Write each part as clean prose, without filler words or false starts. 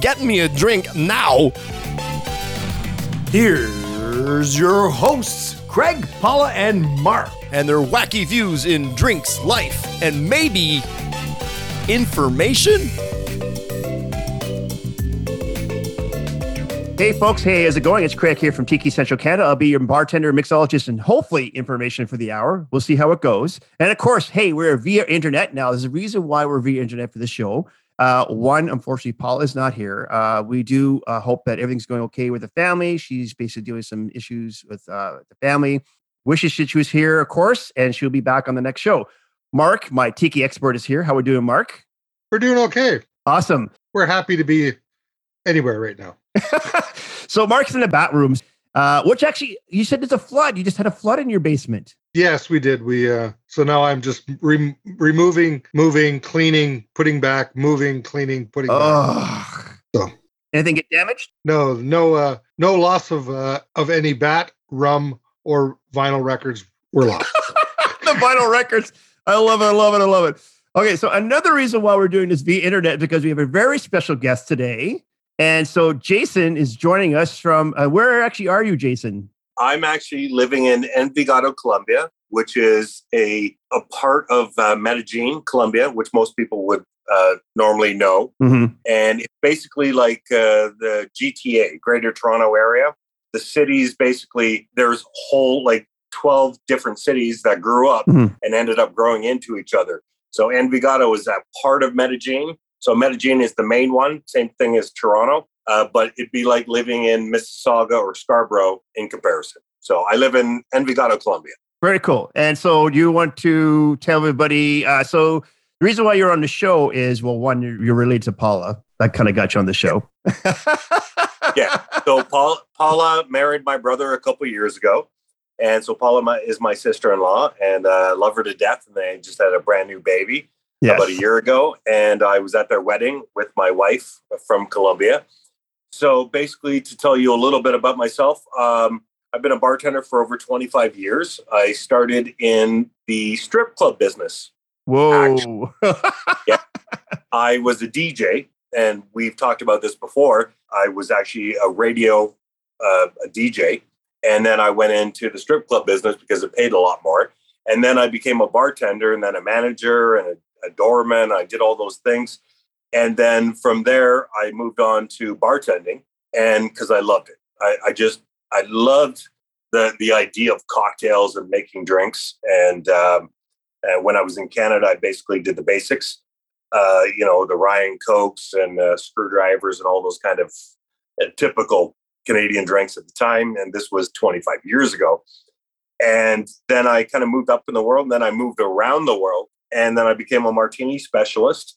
get me a drink now. Here's your hosts, Craig, Paula, and Mark, and their wacky views in drinks, life, and maybe information? Hey folks, hey, how's it going? It's Craig here from Tiki Central Canada. I'll be your bartender, mixologist, and hopefully information for the hour. We'll see how it goes. And of course, hey, we're via internet now. There's a reason why we're via internet for the show. One, unfortunately, Paula is not here. We do hope that everything's going okay with the family. She's basically dealing with some issues with the family. Wishes she was here, of course, and she'll be back on the next show. Mark, my Tiki expert, is here. How we doing, Mark? We're doing okay. Awesome. We're happy to be anywhere right now. So Mark's in the bathrooms, which actually you said there's a flood. You just had a flood in your basement. Yes, we did. So now I'm just removing, moving, cleaning, putting back, moving, cleaning, putting back. So anything get damaged? No loss of any bat, rum, or vinyl records were lost. The vinyl records. I love it. I love it. I love it. Okay. So another reason why we're doing this via internet, because we have a very special guest today. And so Jason is joining us from, where actually are you, Jason? I'm actually living in Envigado, Colombia, which is a part of Medellin, Colombia, which most people would normally know. Mm-hmm. And it's basically like the GTA, Greater Toronto Area. The cities basically, there's whole like 12 different cities that grew up and ended up growing into each other. So Envigado is that part of Medellin. So Medellin is the main one, same thing as Toronto, but it'd be like living in Mississauga or Scarborough in comparison. So I live in Envigado, Colombia. Very cool. And so you want to tell everybody, so the reason why you're on the show is, well, one, you're related to Paula. That kind of got you on the show. Yeah. So Paula married my brother a couple years ago. And so Paula is my sister-in-law, and I love her to death. And they just had a brand new baby. Yes. About a year ago, and I was at their wedding with my wife from Colombia. So basically, to tell you a little bit about myself, I've been a bartender for over 25 years. I started in the strip club business. Whoa. Yeah. I was a DJ, and we've talked about this before. I was actually a radio a DJ, and then I went into the strip club business because it paid a lot more. And then I became a bartender, and then a manager, and a doorman. I did all those things. And then from there, I moved on to bartending, and because I loved it. I loved the idea of cocktails and making drinks. And when I was in Canada, I basically did the basics, the Ryan Cokes and screwdrivers and all those kind of typical Canadian drinks at the time. And this was 25 years ago. And then I kind of moved up in the world, and then I moved around the world. And then I became a martini specialist.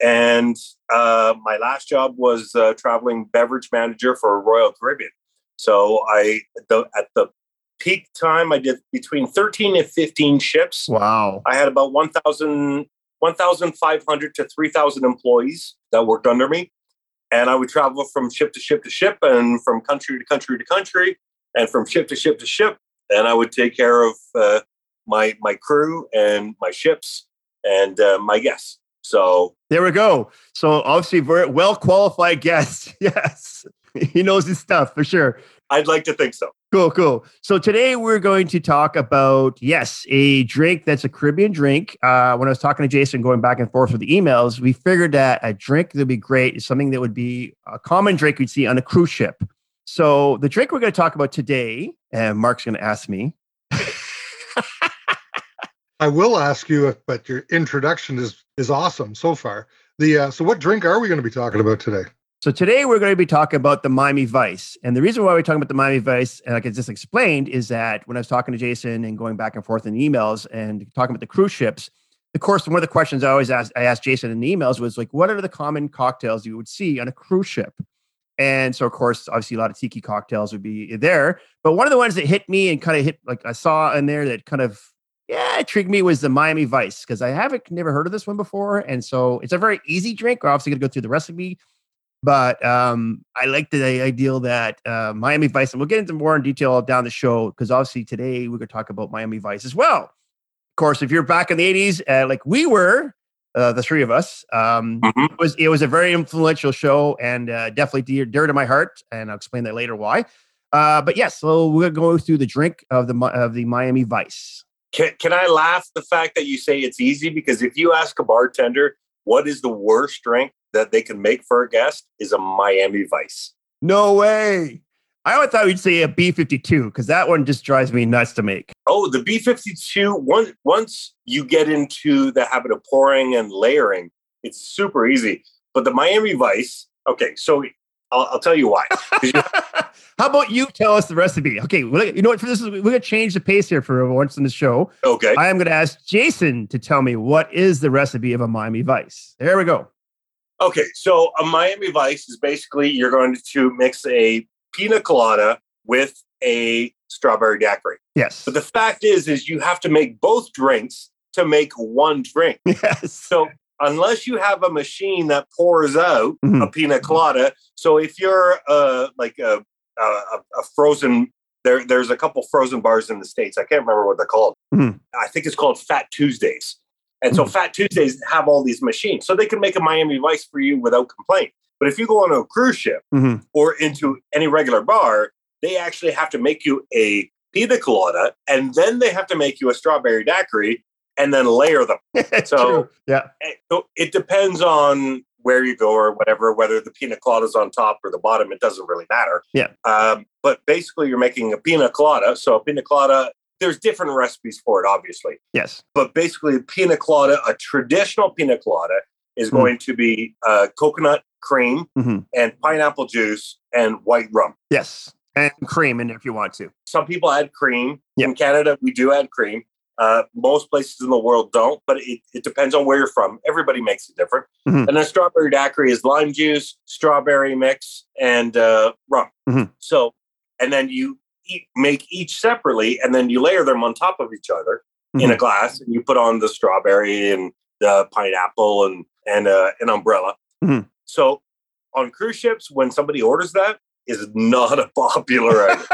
And my last job was a traveling beverage manager for Royal Caribbean. So at the peak time, I did between 13 and 15 ships. Wow. I had about 1,500 to 3,000 employees that worked under me. And I would travel from ship to ship to ship, and from country to country to country, and from ship to ship to ship. And I would take care of my crew and my ships and my guests. So there we go. So obviously, very well qualified guest. Yes, he knows his stuff for sure. I'd like to think so. Cool. So today we're going to talk about a drink that's a Caribbean drink. When I was talking to Jason, going back and forth with the emails, we figured that a drink that would be great is something that would be a common drink we'd see on a cruise ship. So the drink we're going to talk about today, and Mark's going to ask me. I will ask you, but your introduction is awesome so far. So what drink are we going to be talking about today? So today we're going to be talking about the Miami Vice. And the reason why we're talking about the Miami Vice, and like I just explained, is that when I was talking to Jason and going back and forth in emails and talking about the cruise ships, of course, one of the questions I asked Jason in the emails was like, what are the common cocktails you would see on a cruise ship? And so, of course, obviously a lot of tiki cocktails would be there. But one of the ones that hit me and kind of hit, like I saw in there that kind of, intrigued me was the Miami Vice, because I haven't never heard of this one before. And so it's a very easy drink. We're obviously going to go through the recipe. But I like the idea that Miami Vice, and we'll get into more in detail down the show, because obviously today we're going to talk about Miami Vice as well. Of course, if you're back in the 80s, like we were, the three of us, it was a very influential show, and definitely dear to my heart. And I'll explain that later why. But yes, so we're going to go through the drink of the Miami Vice. Can I laugh the fact that you say it's easy? Because if you ask a bartender, what is the worst drink that they can make for a guest, is a Miami Vice. No way. I always thought we'd say a B-52, because that one just drives me nuts to make. Oh, the B-52, once you get into the habit of pouring and layering, it's super easy. But the Miami Vice, okay, so I'll tell you why. How about you tell us the recipe? Okay, well, you know what? We're going to change the pace here for once in the show. Okay. I am going to ask Jason to tell me what is the recipe of a Miami Vice. There we go. Okay, so a Miami Vice is basically you're going to mix a pina colada with a strawberry daiquiri. Yes. But the fact is you have to make both drinks to make one drink. Yes. So unless you have a machine that pours out a pina colada, so if you're like a frozen, there's a couple frozen bars in the States. I can't remember what they're called. Mm-hmm. I think it's called Fat Tuesdays. And so Fat Tuesdays have all these machines. So they can make a Miami Vice for you without complaint. But if you go on a cruise ship or into any regular bar, they actually have to make you a pina colada, and then they have to make you a strawberry daiquiri, and then layer them. So, yeah. So it depends on where you go or whatever, whether the pina colada is on top or the bottom, it doesn't really matter. Yeah. But basically, you're making a pina colada. So a pina colada, there's different recipes for it, obviously. Yes. But basically, pina colada, a traditional pina colada, is going to be coconut cream and pineapple juice and white rum. Yes. And cream in there if you want to. Some people add cream. Yep. In Canada, we do add cream. Most places in the world don't, but it depends on where you're from. Everybody makes it different. Mm-hmm. And then strawberry daiquiri is lime juice, strawberry mix, and rum. Mm-hmm. So, and then you make each separately, and then you layer them on top of each other in a glass, and you put on the strawberry and the pineapple and an umbrella. Mm-hmm. So on cruise ships, when somebody orders that, is not a popular item.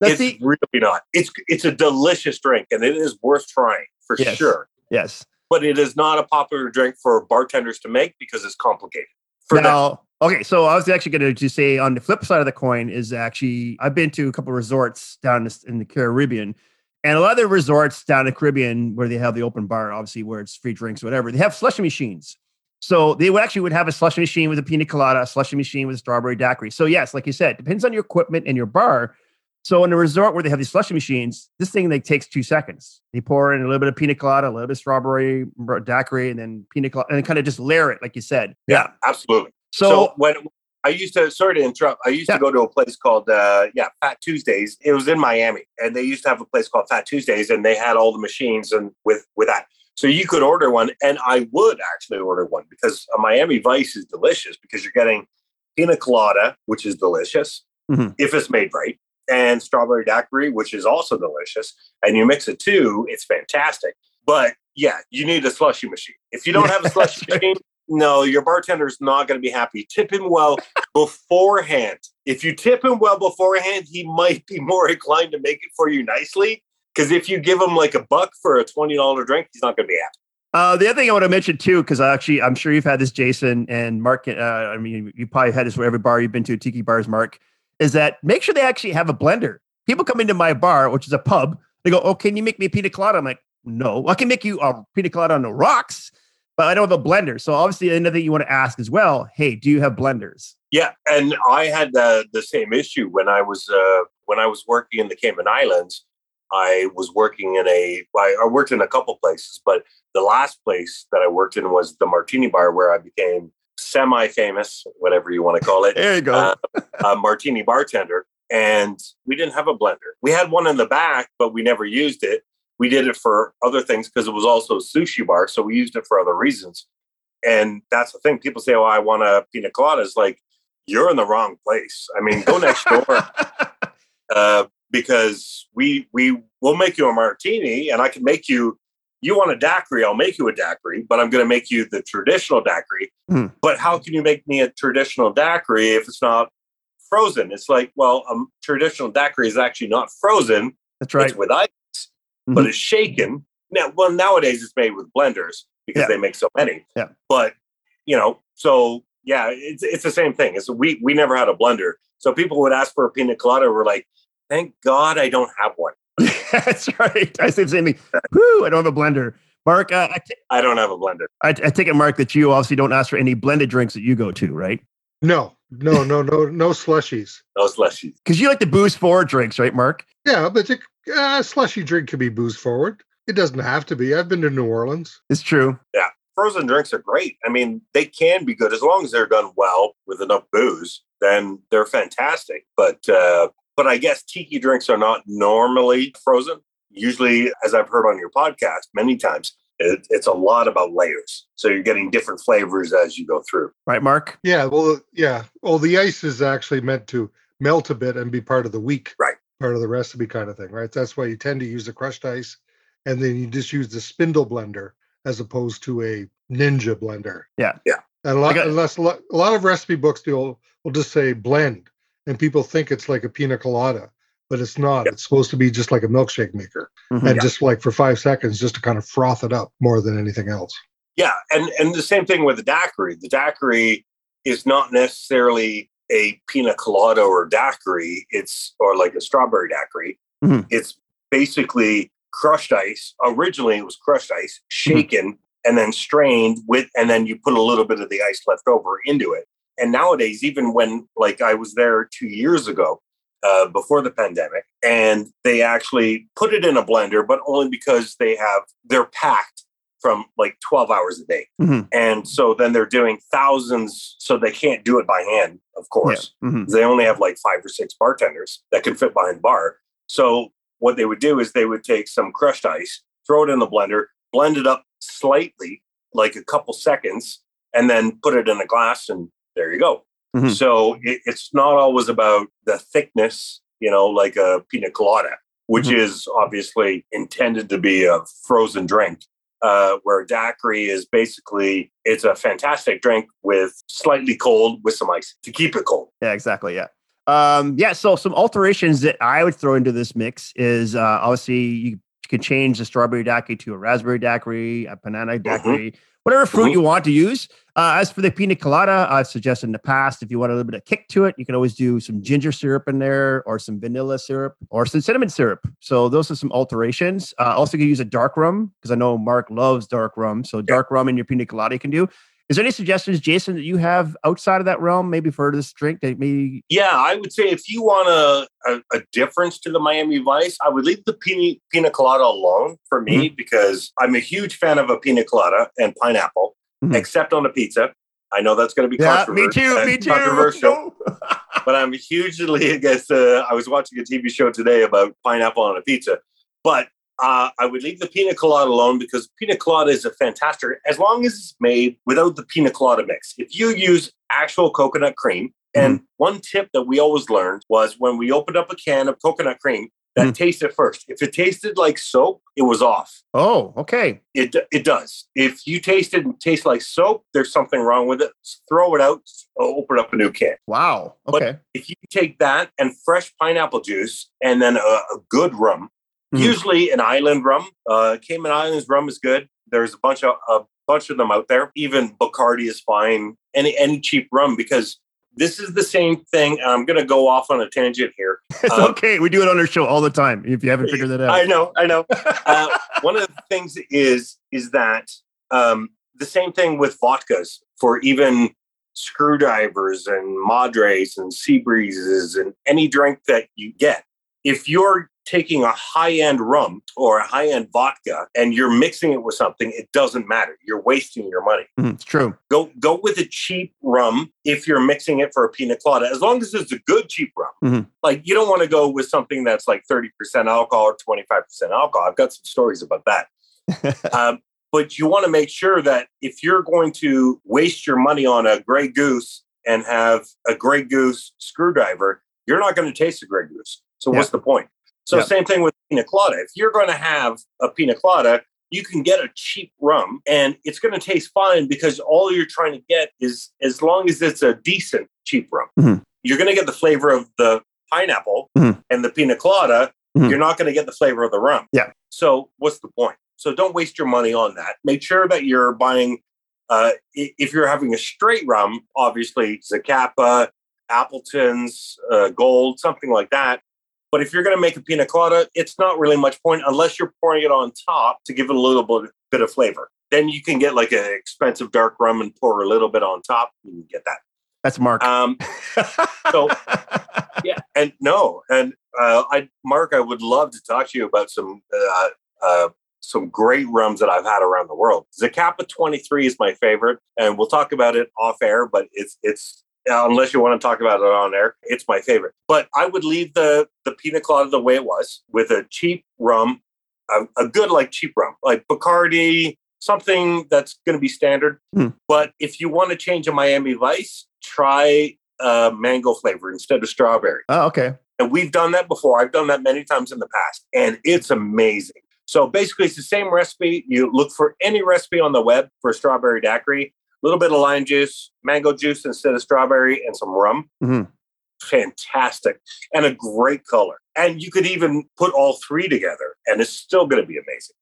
It's really not. It's a delicious drink, and it is worth trying for sure. Yes. But it is not a popular drink for bartenders to make because it's complicated. Okay, so I was actually going to just say on the flip side of the coin is actually I've been to a couple of resorts down in the Caribbean, and a lot of the resorts down in the Caribbean where they have the open bar, obviously where it's free drinks, whatever, they have slushie machines. So they would have a slushie machine with a pina colada, a slushie machine with a strawberry daiquiri. So yes, like you said, depends on your equipment and your bar. So in a resort where they have these slushie machines, this thing like takes 2 seconds. They pour in a little bit of pina colada, a little bit of strawberry daiquiri, and then pina colada, and kind of just layer it, like you said. Yeah, absolutely. So when I used to, sorry to interrupt, I used to go to a place called, Fat Tuesdays. It was in Miami, and they used to have a place called Fat Tuesdays, and they had all the machines and with that. So you could order one, and I would actually order one because a Miami Vice is delicious because you're getting pina colada, which is delicious, if it's made right, and strawberry daiquiri, which is also delicious. And you mix the two, it's fantastic. But yeah, you need a slushie machine. If you don't have a slushie machine, no, your bartender's not going to be happy. Tip him well beforehand. If you tip him well beforehand, he might be more inclined to make it for you nicely. Because if you give him like $1 for a $20 drink, he's not going to be happy. The other thing I want to mention too, because I'm sure you've had this, Jason and Mark. I mean, you probably had this for every bar you've been to, tiki bars, Mark. Is that make sure they actually have a blender. People come into my bar, which is a pub. They go, "Oh, can you make me a pina colada?" I'm like, "No, I can make you a pina colada on the rocks. But I don't have a blender." So obviously another thing you want to ask as well, hey, do you have blenders? Yeah. And I had the same issue when I was working in the Cayman Islands. I worked in a couple places, but the last place that I worked in was the Martini Bar, where I became semi-famous, whatever you want to call it. There you go. A martini bartender. And we didn't have a blender. We had one in the back, but we never used it. We did it for other things because it was also a sushi bar. So we used it for other reasons. And that's the thing. People say, "Oh, I want a pina colada." It's like, you're in the wrong place. I mean, go next door because we'll make you a martini, and I can make you. You want a daiquiri? I'll make you a daiquiri, but I'm going to make you the traditional daiquiri. Mm. But how can you make me a traditional daiquiri if it's not frozen? It's like, well, a traditional daiquiri is actually not frozen. That's right. It's with ice, mm-hmm. but it's shaken. Now, well, nowadays it's made with blenders because they make so many. Yeah. But you know, so yeah, it's the same thing. It's we never had a blender, so people would ask for a pina colada. We're like, thank God I don't have one. That's right. I say the same thing. Woo, I don't have a blender. Mark, I don't have a blender. I take it, Mark, that you obviously don't ask for any blended drinks that you go to, right? No slushies. No slushies. Because you like the booze forward drinks, right, Mark? Yeah, but a slushy drink can be booze forward. It doesn't have to be. I've been to New Orleans. It's true. Yeah. Frozen drinks are great. I mean, they can be good as long as they're done well with enough booze, then they're fantastic. But I guess tiki drinks are not normally frozen. Usually, as I've heard on your podcast many times, it's a lot about layers. So you're getting different flavors as you go through. Right, Mark? Yeah. Well, yeah. Well, the ice is actually meant to melt a bit and be part of the week. Right. Part of the recipe kind of thing, right? That's why you tend to use the crushed ice, and then you just use the spindle blender as opposed to a ninja blender. Yeah. Yeah. And a lot of recipe books will just say blend. And people think it's like a pina colada, but it's not. Yep. It's supposed to be just like a milkshake maker. Mm-hmm, and just like for 5 seconds, just to kind of froth it up more than anything else. Yeah. And the same thing with the daiquiri. The daiquiri is not necessarily a pina colada or daiquiri. It's or like a strawberry daiquiri. Mm-hmm. It's basically crushed ice. Originally, it was crushed ice, shaken and then strained with, and then you put a little bit of the ice left over into it. And nowadays, even when, like, I was there 2 years ago, before the pandemic, and they actually put it in a blender, but only because they're packed from like 12 hours a day. Mm-hmm. And so then they're doing thousands, so they can't do it by hand, of course. Yeah. Mm-hmm. They only have like 5 or 6 bartenders that can fit behind bar. So what they would do is they would take some crushed ice, throw it in the blender, blend it up slightly, like a couple seconds, and then put it in a glass and there you go. Mm-hmm. So it's not always about the thickness, you know, like a pina colada, which is obviously intended to be a frozen drink, where daiquiri is basically, it's a fantastic drink with slightly cold with some ice to keep it cold. Yeah, exactly. Yeah. So some alterations that I would throw into this mix is obviously you could change the strawberry daiquiri to a raspberry daiquiri, a banana daiquiri, whatever fruit you want to use. As for the pina colada, I've suggested in the past, if you want a little bit of kick to it, you can always do some ginger syrup in there or some vanilla syrup or some cinnamon syrup. So those are some alterations. Also, you can use a dark rum because I know Mark loves dark rum. So dark rum in your pina colada you can do. Is there any suggestions, Jason, that you have outside of that realm, maybe for this drink? That maybe? Yeah, I would say if you want a difference to the Miami Vice, I would leave the pina colada alone for me because I'm a huge fan of a pina colada and pineapple. Mm-hmm. Except on a pizza. I know that's going to be controversial. But I'm hugely against. I was watching a TV show today about pineapple on a pizza. But I would leave the pina colada alone because pina colada is a fantastic, as long as it's made without the pina colada mix. If you use actual coconut cream, and one tip that we always learned was when we opened up a can of coconut cream, that tastes at first. If it tasted like soap, it was off. Oh, okay. It does. If you taste like soap, there's something wrong with it. Throw it out, open up a new can. Wow. Okay. But if you take that and fresh pineapple juice and then a good rum, usually an island rum, Cayman Islands rum is good. There's a bunch of them out there. Even Bacardi is fine. Any cheap rum, because this is the same thing. I'm going to go off on a tangent here. It's okay. We do it on our show all the time. If you haven't figured that out. I know. One of the things is that the same thing with vodkas for even screwdrivers and madres and sea breezes and any drink that you get. If you're taking a high-end rum or a high-end vodka and you're mixing it with something, it doesn't matter. You're wasting your money. It's true. Go with a cheap rum if you're mixing it for a pina colada, as long as it's a good cheap rum. Like, you don't want to go with something that's like 30% alcohol or 25% alcohol. I've got some stories about that. But you want to make sure that if you're going to waste your money on a Grey Goose and have a Grey Goose screwdriver, you're not going to taste a Grey Goose. So what's the point? So same thing with pina colada. If you're going to have a pina colada, you can get a cheap rum and it's going to taste fine because all you're trying to get is, as long as it's a decent cheap rum, mm-hmm. you're going to get the flavor of the pineapple mm-hmm. and the pina colada. Mm-hmm. You're not going to get the flavor of the rum. Yeah. So what's the point? So don't waste your money on that. Make sure that you're buying, if you're having a straight rum, obviously Zacapa, Appleton's, Gold, something like that. But if you're going to make a pina colada, it's not really much point unless you're pouring it on top to give it a little bit of flavor. Then you can get like an expensive dark rum and pour a little bit on top. You can get that. That's Mark. Mark, I would love to talk to you about some great rums that I've had around the world. Zacapa 23 is my favorite, and we'll talk about it off air. But it's. Unless you want to talk about it on air, it's my favorite. But I would leave the pina colada the way it was, with a cheap rum, a good cheap rum, like Bacardi, something that's going to be standard. Mm. But if you want to change a Miami Vice, try a mango flavor instead of strawberry. Oh, okay. And we've done that before. I've done that many times in the past, and it's amazing. So basically, it's the same recipe. You look for any recipe on the web for a strawberry daiquiri. A little bit of lime juice, mango juice instead of strawberry, and some rum. Mm-hmm. Fantastic. And a great color. And you could even put all three together, and it's still going to be amazing.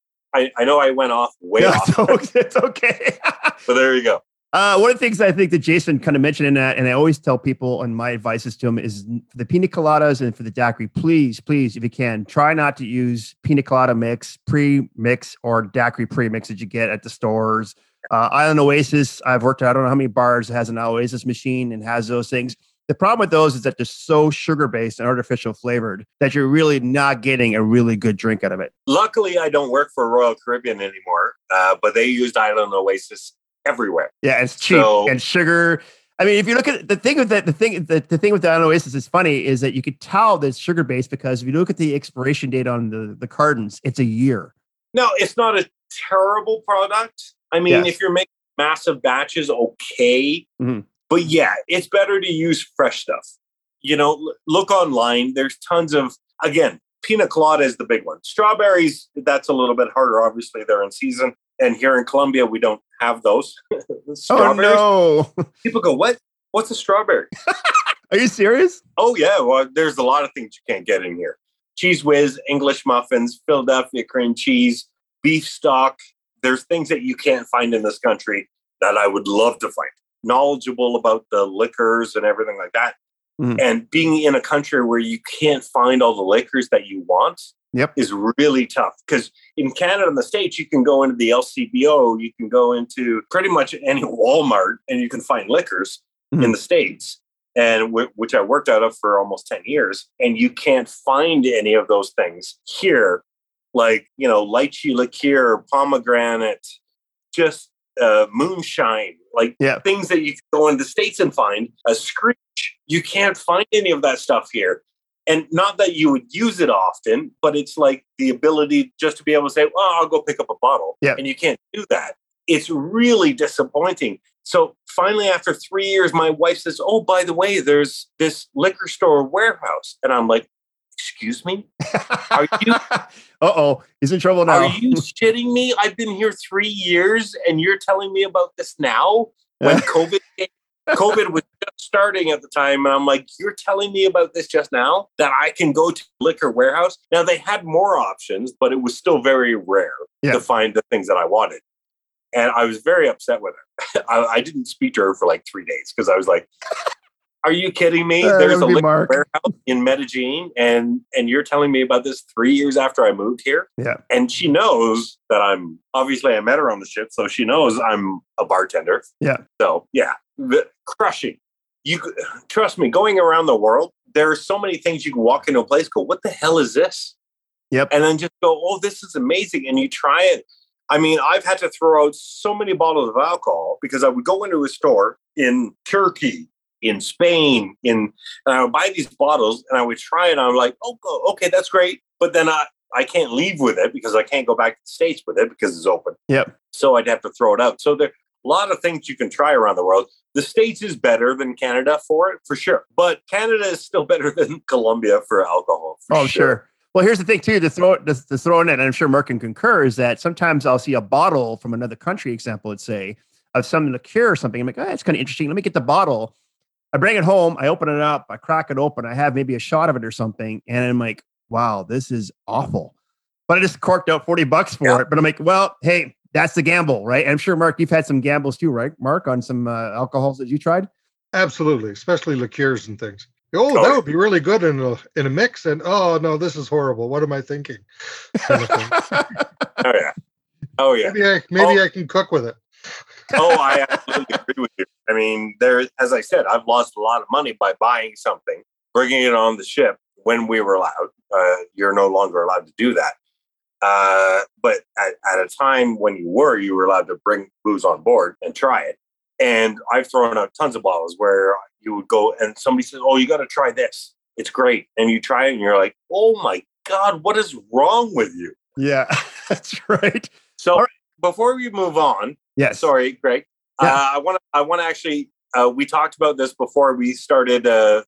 I know I went off. It's okay. So there you go. One of the things I think that Jason kind of mentioned in that, and I always tell people, and my advice is to him, is for the pina coladas and for the daiquiri, please, if you can, try not to use pina colada mix, pre-mix, or daiquiri pre-mix that you get at the stores. Island Oasis, I've worked at, I don't know how many bars, has an Oasis machine and has those things. The problem with those is that they're so sugar-based and artificial flavored that you're really not getting a really good drink out of it. Luckily, I don't work for Royal Caribbean anymore, but they used Island Oasis everywhere. Yeah, it's cheap and sugar. I mean, if you look at the thing with that, the thing with the Island Oasis is funny is that you could tell that it's sugar-based because if you look at the expiration date on the cartons, it's a year. No, it's not a terrible product. I mean, If you're making massive batches, okay. Mm-hmm. But yeah, it's better to use fresh stuff. You know, look online. There's tons of, again, pina colada is the big one. Strawberries, that's a little bit harder. Obviously, they're in season. And here in Colombia, we don't have those. Oh, no. People go, what? What's a strawberry? Are you serious? Oh, yeah. Well, there's a lot of things you can't get in here. Cheese Whiz, English muffins, Philadelphia cream cheese, beef stock. There's things that you can't find in this country that I would love to find. Knowledgeable about the liquors and everything like that. Mm-hmm. And being in a country where you can't find all the liquors that you want is really tough. Because in Canada and the States, you can go into the LCBO, you can go into pretty much any Walmart and you can find liquors in the States, and which I worked out of for almost 10 years. And you can't find any of those things here. Like, you know, lychee liqueur, pomegranate, just moonshine, things that you can go into the States and find. A screech, you can't find any of that stuff here. And not that you would use it often, but it's like the ability just to be able to say, well, I'll go pick up a bottle. Yeah. And you can't do that. It's really disappointing. So finally, after 3 years, my wife says, oh, by the way, there's this liquor store warehouse. And I'm like, excuse me? Are you? Uh-oh, he's in trouble now. Are you shitting me? I've been here 3 years and you're telling me about this now? When COVID came, COVID was just starting at the time. And I'm like, you're telling me about this just now? That I can go to liquor warehouse? Now, they had more options, but it was still very rare to find the things that I wanted. And I was very upset with her. I didn't speak to her for 3 days because I was like... Are you kidding me? There's a liquor warehouse in Medellin, and you're telling me about this 3 years after I moved here? Yeah. And she knows that I met her on the ship, so she knows I'm a bartender. Yeah. So, yeah, crushing. Trust me, going around the world, there are so many things you can walk into a place, go, what the hell is this? Yep. And then just go, oh, this is amazing. And you try it. I mean, I've had to throw out so many bottles of alcohol because I would go into a store in Turkey, in Spain, and I would buy these bottles and I would try it. And I'm like, oh, okay, that's great. But then I can't leave with it because I can't go back to the States with it because it's open. Yep. So I'd have to throw it out. So there, a A lot of things you can try around the world. The States is better than Canada for it, for sure. But Canada is still better than Colombia for alcohol. For sure. Well, here's the thing, too, to throw in, and I'm sure Merkin concurs, that sometimes I'll see a bottle from another country, example, let's say, of some liqueur or something. I'm like, oh, that's kind of interesting. Let me get the bottle. I bring it home. I open it up. I crack it open. I have maybe a shot of it or something. And I'm like, wow, this is awful. But I just corked out $40 for it. But I'm like, well, hey, that's the gamble, right? And I'm sure, Mark, you've had some gambles too, right, Mark, on some alcohols that you tried? Absolutely, especially liqueurs and things. Oh, that would be really good in a mix. And, oh, no, this is horrible. What am I thinking? Kind of thing. Oh, yeah. Maybe I can cook with it. Oh, I absolutely agree with you. I mean, there, as I said, I've lost a lot of money by buying something, bringing it on the ship when we were allowed. You're no longer allowed to do that. But at a time when you were allowed to bring booze on board and try it. And I've thrown out tons of bottles where you would go and somebody says, oh, you got to try this. It's great. And you try it and you're like, oh, my God, what is wrong with you? Yeah, that's right. So before we move on. Yes. Sorry, Greg. Yeah. I want to actually, we talked about this before we started the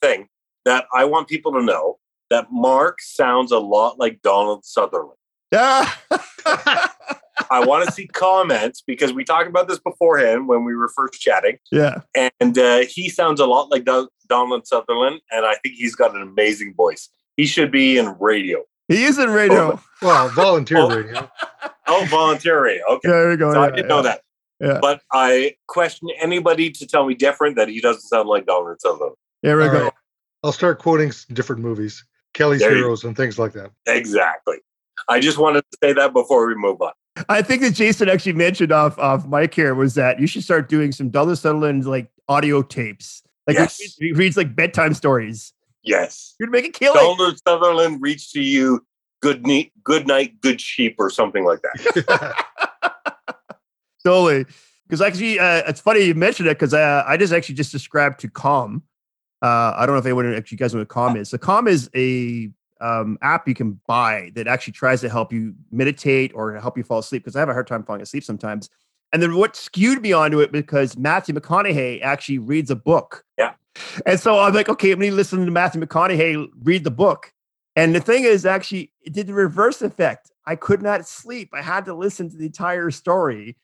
thing, that I want people to know that Mark sounds a lot like Donald Sutherland. Yeah. I want to see comments because we talked about this beforehand when we were first chatting. Yeah. And he sounds a lot like Donald Sutherland. And I think he's got an amazing voice. He should be in radio. He is in radio. Well, volunteer radio. Oh, volunteer radio. Okay. There you go. So yeah, I didn't know that. Yeah. But I question anybody to tell me different that he doesn't sound like Donald Sutherland. There we go. Right. I'll start quoting different movies, Kelly's Heroes and things like that. Exactly. I just wanted to say that before we move on. I think that Jason actually mentioned off mic here was that you should start doing some Donald Sutherland like audio tapes. Like he reads like bedtime stories. Yes. You'd make a killing. Donald Sutherland reads to you good night, good sheep or something like that. Totally. Because actually, it's funny you mentioned it because I just described to Calm. I don't know if anyone actually guys know what Calm is. So Calm is a app you can buy that actually tries to help you meditate or help you fall asleep because I have a hard time falling asleep sometimes. And then what skewed me onto it because Matthew McConaughey actually reads a book. Yeah. And so I'm like, okay, I'm going to listen to Matthew McConaughey read the book. And the thing is actually, it did the reverse effect. I could not sleep. I had to listen to the entire story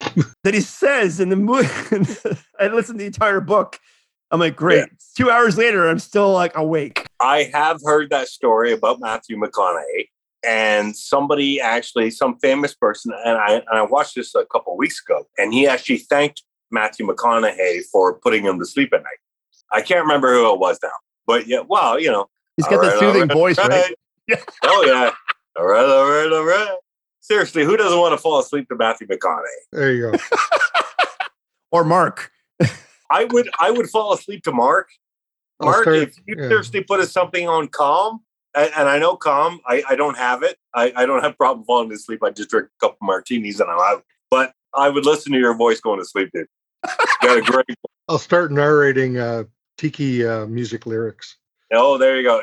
that he says in the movie. I listened to the entire book. I'm like, great. Yeah. 2 hours later, I'm still like awake. I have heard that story about Matthew McConaughey and somebody actually, some famous person, and I watched this a couple of weeks ago, and he actually thanked Matthew McConaughey for putting him to sleep at night. I can't remember who it was now, but yeah, well, you know. He's got the soothing voice, right? Yeah. Oh, yeah. All right. Seriously, who doesn't want to fall asleep to Matthew McConaughey? There you go. Or Mark. I would fall asleep to Mark. Mark, if you seriously put something on Calm, and I know Calm, I don't have it. I don't have a problem falling asleep. I just drink a couple martinis and I'm out. But I would listen to your voice going to sleep, dude. Got a great voice. I'll start narrating Tiki music lyrics. Oh, there you go.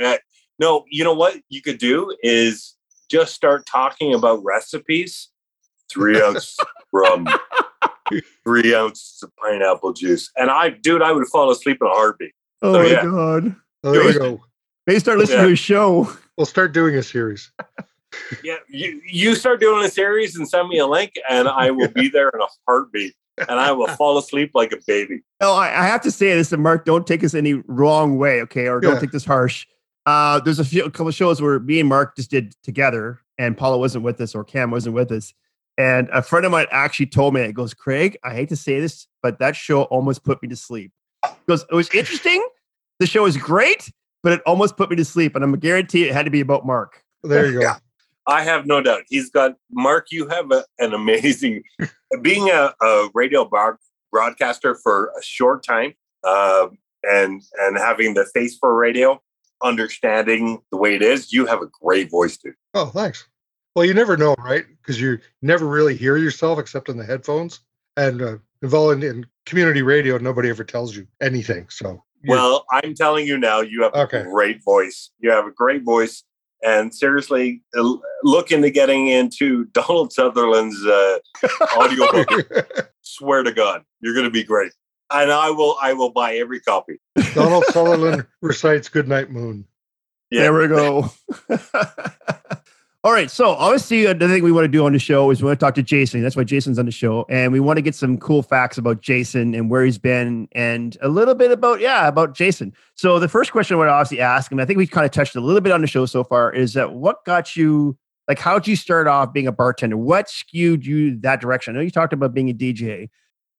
No, you know what you could do is just start talking about recipes. 3 ounces rum. 3 ounces of pineapple juice. And I would fall asleep in a heartbeat. Oh, so, my God. Oh, there you go. They start listening to a show. We'll start doing a series. Yeah, you start doing a series and send me a link, and I will be there in a heartbeat, and I will fall asleep like a baby. No, I have to say this, and Mark, don't take us any wrong way, okay? Or don't take this harsh. There's a couple of shows where me and Mark just did together, and Paula wasn't with us, or Cam wasn't with us. And a friend of mine actually told me, it goes, Craig, I hate to say this, but that show almost put me to sleep. Because it was interesting. The show was great, but it almost put me to sleep. And I'm guarantee it had to be about Mark. There you go. I have no doubt. He's got Mark. You have an amazing being a radio broadcaster for a short time and having the face for radio, understanding the way it is. You have a great voice, dude. Oh, thanks. Well, you never know, right? Because you never really hear yourself except in the headphones. And involved in community radio, nobody ever tells you anything. So, well, I'm telling you now, you have a great voice. You have a great voice. And seriously, look into getting into Donald Sutherland's audiobook. swear to God, you're going to be great. And I will buy every copy. Donald Sutherland recites Goodnight Moon. Yeah. There we go. All right. So obviously the thing we want to do on the show is we want to talk to Jason. That's why Jason's on the show. And we want to get some cool facts about Jason and where he's been and a little bit about Jason. So the first question I want to obviously ask, and I think we kind of touched a little bit on the show so far, is that what got you, like, how'd you start off being a bartender? What skewed you that direction? I know you talked about being a DJ.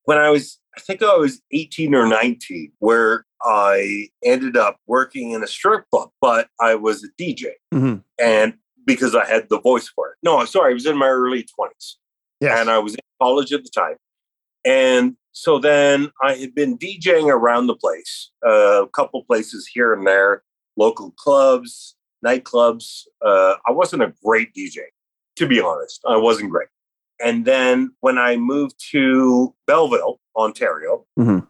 When I think I was 18 or 19, where I ended up working in a strip club, but I was a DJ. Mm-hmm. And because I had the voice for it. No, I'm sorry. I was in my early 20s. Yes. And I was in college at the time. And so then I had been DJing around the place, a couple places here and there, local clubs, nightclubs. I wasn't a great DJ, to be honest. I wasn't great. And then when I moved to Belleville, Ontario, mm-hmm.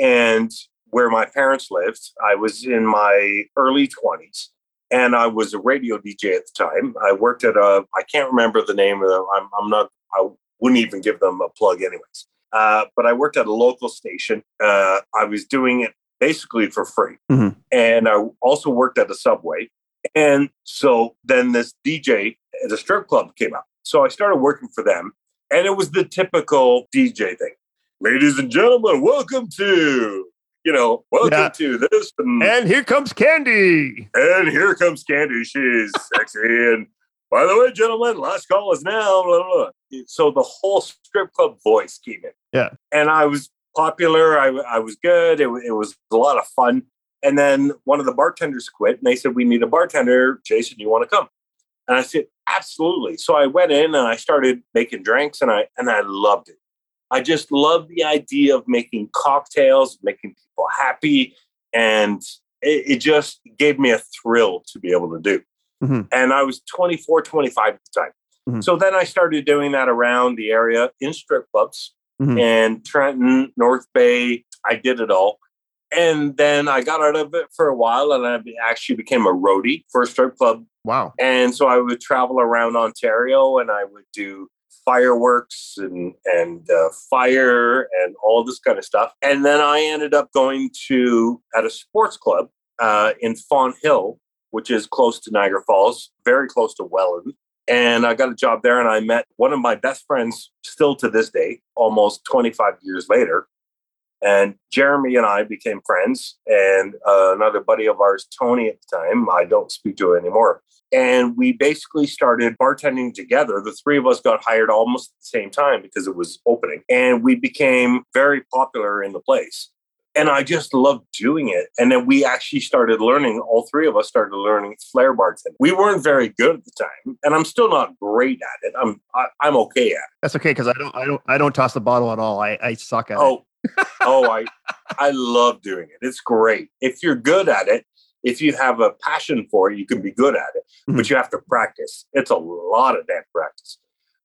and where my parents lived, I was in my early 20s. And I was a radio DJ at the time. I worked at I can't remember the name of them. I wouldn't even give them a plug anyways. But I worked at a local station. I was doing it basically for free. Mm-hmm. And I also worked at a Subway. And so then this DJ at a strip club came up. So I started working for them. And it was the typical DJ thing. Ladies and gentlemen, welcome to... to this. And here comes Candy. And here comes Candy. She's sexy. And by the way, gentlemen, last call is now. Blah, blah, blah. So the whole strip club voice came in. Yeah. And I was popular. I was good. It was a lot of fun. And then one of the bartenders quit and they said, we need a bartender. Jason, you want to come? And I said, absolutely. So I went in and I started making drinks and I loved it. I just love the idea of making cocktails, making people happy, and it just gave me a thrill to be able to do. Mm-hmm. And I was 24, 25 at the time. Mm-hmm. So then I started doing that around the area in strip clubs, mm-hmm. and Trenton, North Bay, I did it all. And then I got out of it for a while, and I actually became a roadie for a strip club. Wow. And so I would travel around Ontario, and I would do fireworks and fire and all this kind of stuff. And then I ended up going to at a sports club in Fawn Hill, which is close to Niagara Falls, very close to Welland. And I got a job there and I met one of my best friends still to this day, almost 25 years later. And Jeremy and I became friends, and another buddy of ours, Tony at the time, I don't speak to anymore. And we basically started bartending together. The three of us got hired almost at the same time because it was opening. And we became very popular in the place. And I just loved doing it. And then we actually started learning, all three of us started learning flair bartending. We weren't very good at the time. And I'm still not great at it. I'm okay at it. That's okay, because I don't toss the bottle at all. I suck at it. I love doing it. It's great. If you're good at it, if you have a passion for it, you can be good at it, mm-hmm. but you have to practice. It's a lot of that practice.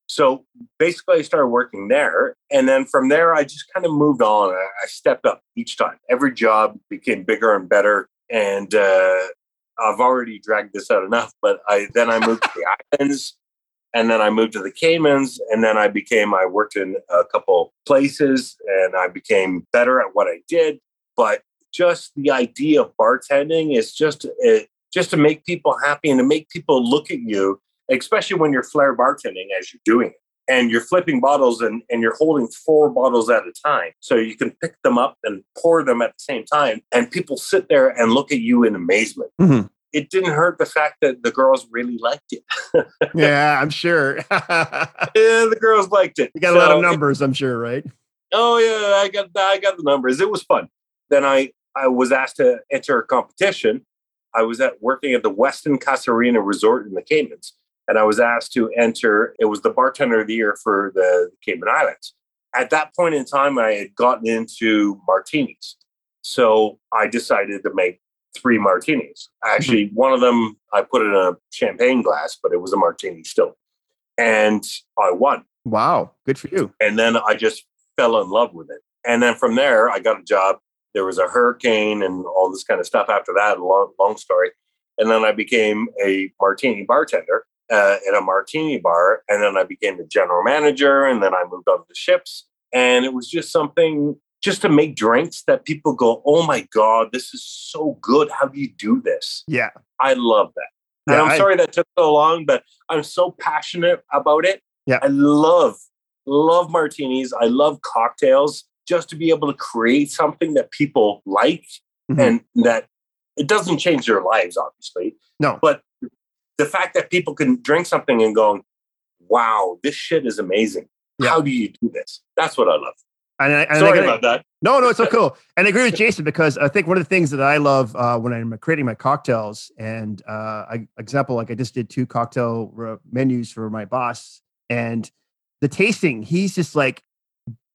So basically I started working there. And then from there, I just kind of moved on. I stepped up each time. Every job became bigger and better. And I've already dragged this out enough, but then I moved to the islands, and then I moved to the Caymans, and then I worked in a couple places and I became better at what I did. But just the idea of bartending is just to make people happy and to make people look at you, especially when you're flair bartending as you're doing it. And you're flipping bottles and you're holding four bottles at a time. So you can pick them up and pour them at the same time. And people sit there and look at you in amazement. Mm-hmm. It didn't hurt the fact that the girls really liked it. Yeah, I'm sure. Yeah, the girls liked it. You got a lot of numbers, I'm sure, right? Oh, yeah, I got the numbers. It was fun. Then I was asked to enter a competition. I was working at the Westin Casarina Resort in the Caymans, and I was asked to enter. It was the Bartender of the Year for the Cayman Islands. At that point in time, I had gotten into martinis. So I decided to make 3 martinis. Actually, one of them, I put in a champagne glass, but it was a martini still. And I won. Wow. Good for you. And then I just fell in love with it. And then from there, I got a job. There was a hurricane and all this kind of stuff after that, long story. And then I became a martini bartender at a martini bar. And then I became the general manager. And then I moved on to ships. And it was just something just to make drinks that people go, oh, my God, this is so good. How do you do this? Yeah. I love that. Yeah, and I'm sorry that took so long, but I'm so passionate about it. Yeah. I love martinis. I love cocktails. Just to be able to create something that people like, mm-hmm. and that it doesn't change their lives, obviously. No. But the fact that people can drink something and go, wow, this shit is amazing. Yeah. How do you do this? That's what I love. And sorry about that. No, it's so cool. And I agree with Jason, because I think one of the things that I love when I'm creating my cocktails, and I just did 2 cocktail menus for my boss, and the tasting, he's just like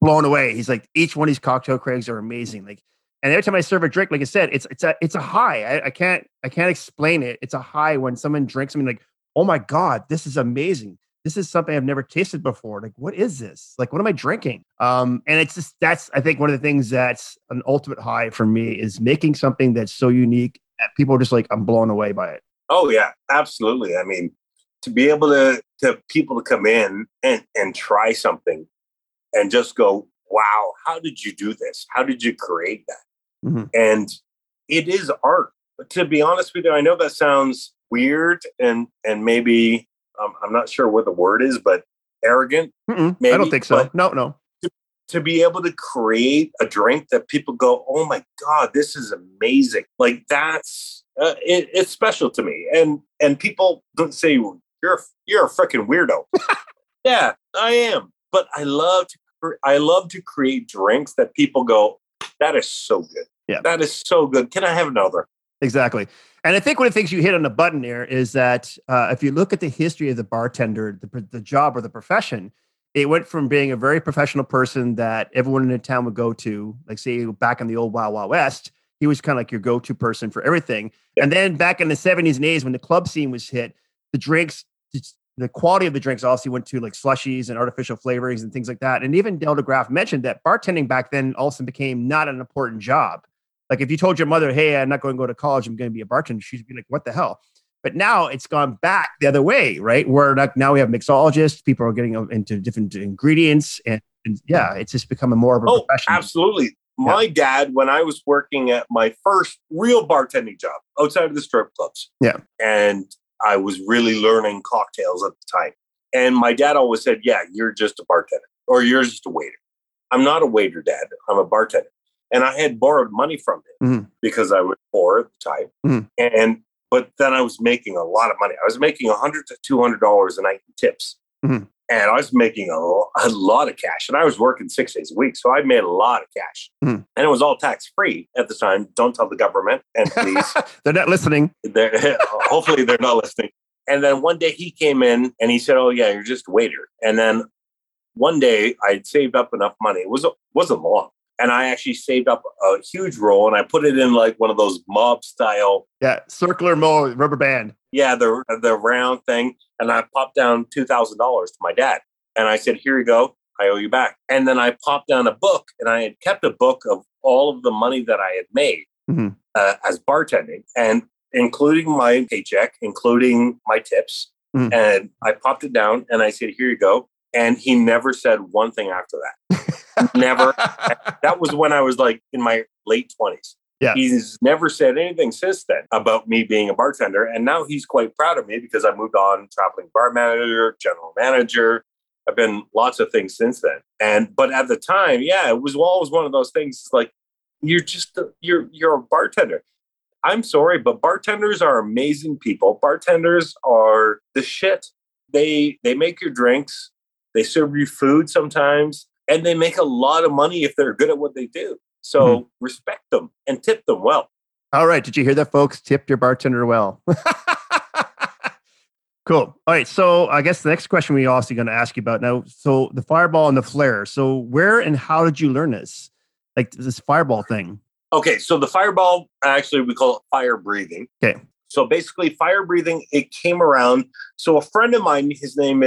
blown away. He's like, each one of these cocktail crags are amazing. Like, and every time I serve a drink, like I said, it's a high. I can't explain it. It's a high when someone drinks something like, oh my God, this is amazing. This is something I've never tasted before. Like, what is this? Like, what am I drinking? And it's just, that's, I think, one of the things that's an ultimate high for me is making something that's so unique that people are just like, I'm blown away by it. Oh yeah, absolutely. I mean, to be able to people to come in and try something and just go, wow, how did you do this? How did you create that? Mm-hmm. And it is art. But to be honest with you, I know that sounds weird and maybe, I'm not sure what the word is, but arrogant. Maybe, I don't think so. No. To be able to create a drink that people go, oh my God, this is amazing. Like that's, it's special to me. And people don't say, you're a freaking weirdo. Yeah, I am. But I love to create drinks that people go, that is so good. Yeah. That is so good. Can I have another? Exactly. And I think one of the things you hit on the button there is that if you look at the history of the bartender, the job or the profession, it went from being a very professional person that everyone in the town would go to, like say back in the old Wild Wild West, he was kind of like your go-to person for everything. Yeah. And then back in the 70s and 80s when the club scene was hit, the quality of the drinks also went to like slushies and artificial flavorings and things like that. And even Del DeGraff mentioned that bartending back then also became not an important job. Like if you told your mother, hey, I'm not going to go to college, I'm going to be a bartender, she'd be like, what the hell? But now it's gone back the other way, right? Where now we have mixologists, people are getting into different ingredients. And yeah, it's just becoming more of a profession. Absolutely. My dad, when I was working at my first real bartending job outside of the strip clubs. Yeah. And I was really learning cocktails at the time. And my dad always said, yeah, you're just a bartender or you're just a waiter. I'm not a waiter, Dad. I'm a bartender. And I had borrowed money from him because I was poor at the time. Mm-hmm. But then I was making a lot of money. I was making $100 to $200 a night in tips. Mm-hmm. And I was making a lot of cash. And I was working 6 days a week. So I made a lot of cash. Mm-hmm. And it was all tax-free at the time. Don't tell the government. And please. They're not listening. Hopefully they're not listening. And then one day he came in and he said, oh, yeah, you're just a waiter. And then one day I'd saved up enough money. It wasn't long. And I actually saved up a huge roll and I put it in like one of those mob style. Yeah, circular mold, rubber band. Yeah, the round thing. And I popped down $2,000 to my dad. And I said, here you go. I owe you back. And then I popped down a book and I had kept a book of all of the money that I had made as bartending and including my paycheck, including my tips. Mm-hmm. And I popped it down and I said, here you go. And he never said one thing after that. Never. That was when I was like in my late 20s. Yeah. He's never said anything since then about me being a bartender. And now he's quite proud of me because I moved on, traveling bar manager, general manager. I've been lots of things since then. But at the time, yeah, it was always one of those things like, you're a bartender. I'm sorry, but bartenders are amazing people. Bartenders are the shit. They make your drinks. They serve you food sometimes. And they make a lot of money if they're good at what they do. So respect them and tip them well. All right. Did you hear that, folks? Tip your bartender well. Cool. All right. So I guess the next question we're also going to ask you about now. So the fireball and the flare. So where and how did you learn this? Like this fireball thing. Okay. So the fireball, actually, we call it fire breathing. Okay. So basically fire breathing, it came around. So a friend of mine, his nickname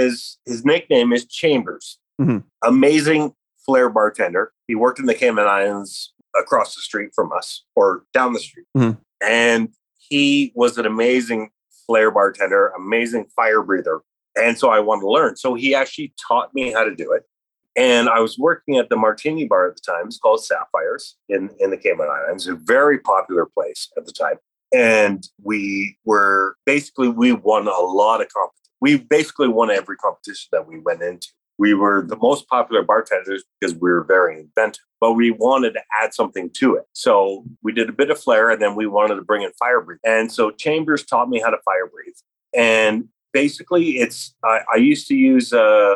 is Chambers. Mm-hmm. Amazing flair bartender. He worked in the Cayman Islands across the street from us or down the street. Mm-hmm. And he was an amazing flair bartender, amazing fire breather. And so I wanted to learn. So he actually taught me how to do it. And I was working at the martini bar at the time. It's called Sapphires in the Cayman Islands. A very popular place at the time. And we were basically, we basically won every competition that we went into. We were the most popular bartenders because we were very inventive, but we wanted to add something to it. So we did a bit of flair, and then we wanted to bring in fire breathe. And so Chambers taught me how to fire breathe. And basically it's, I used to use, I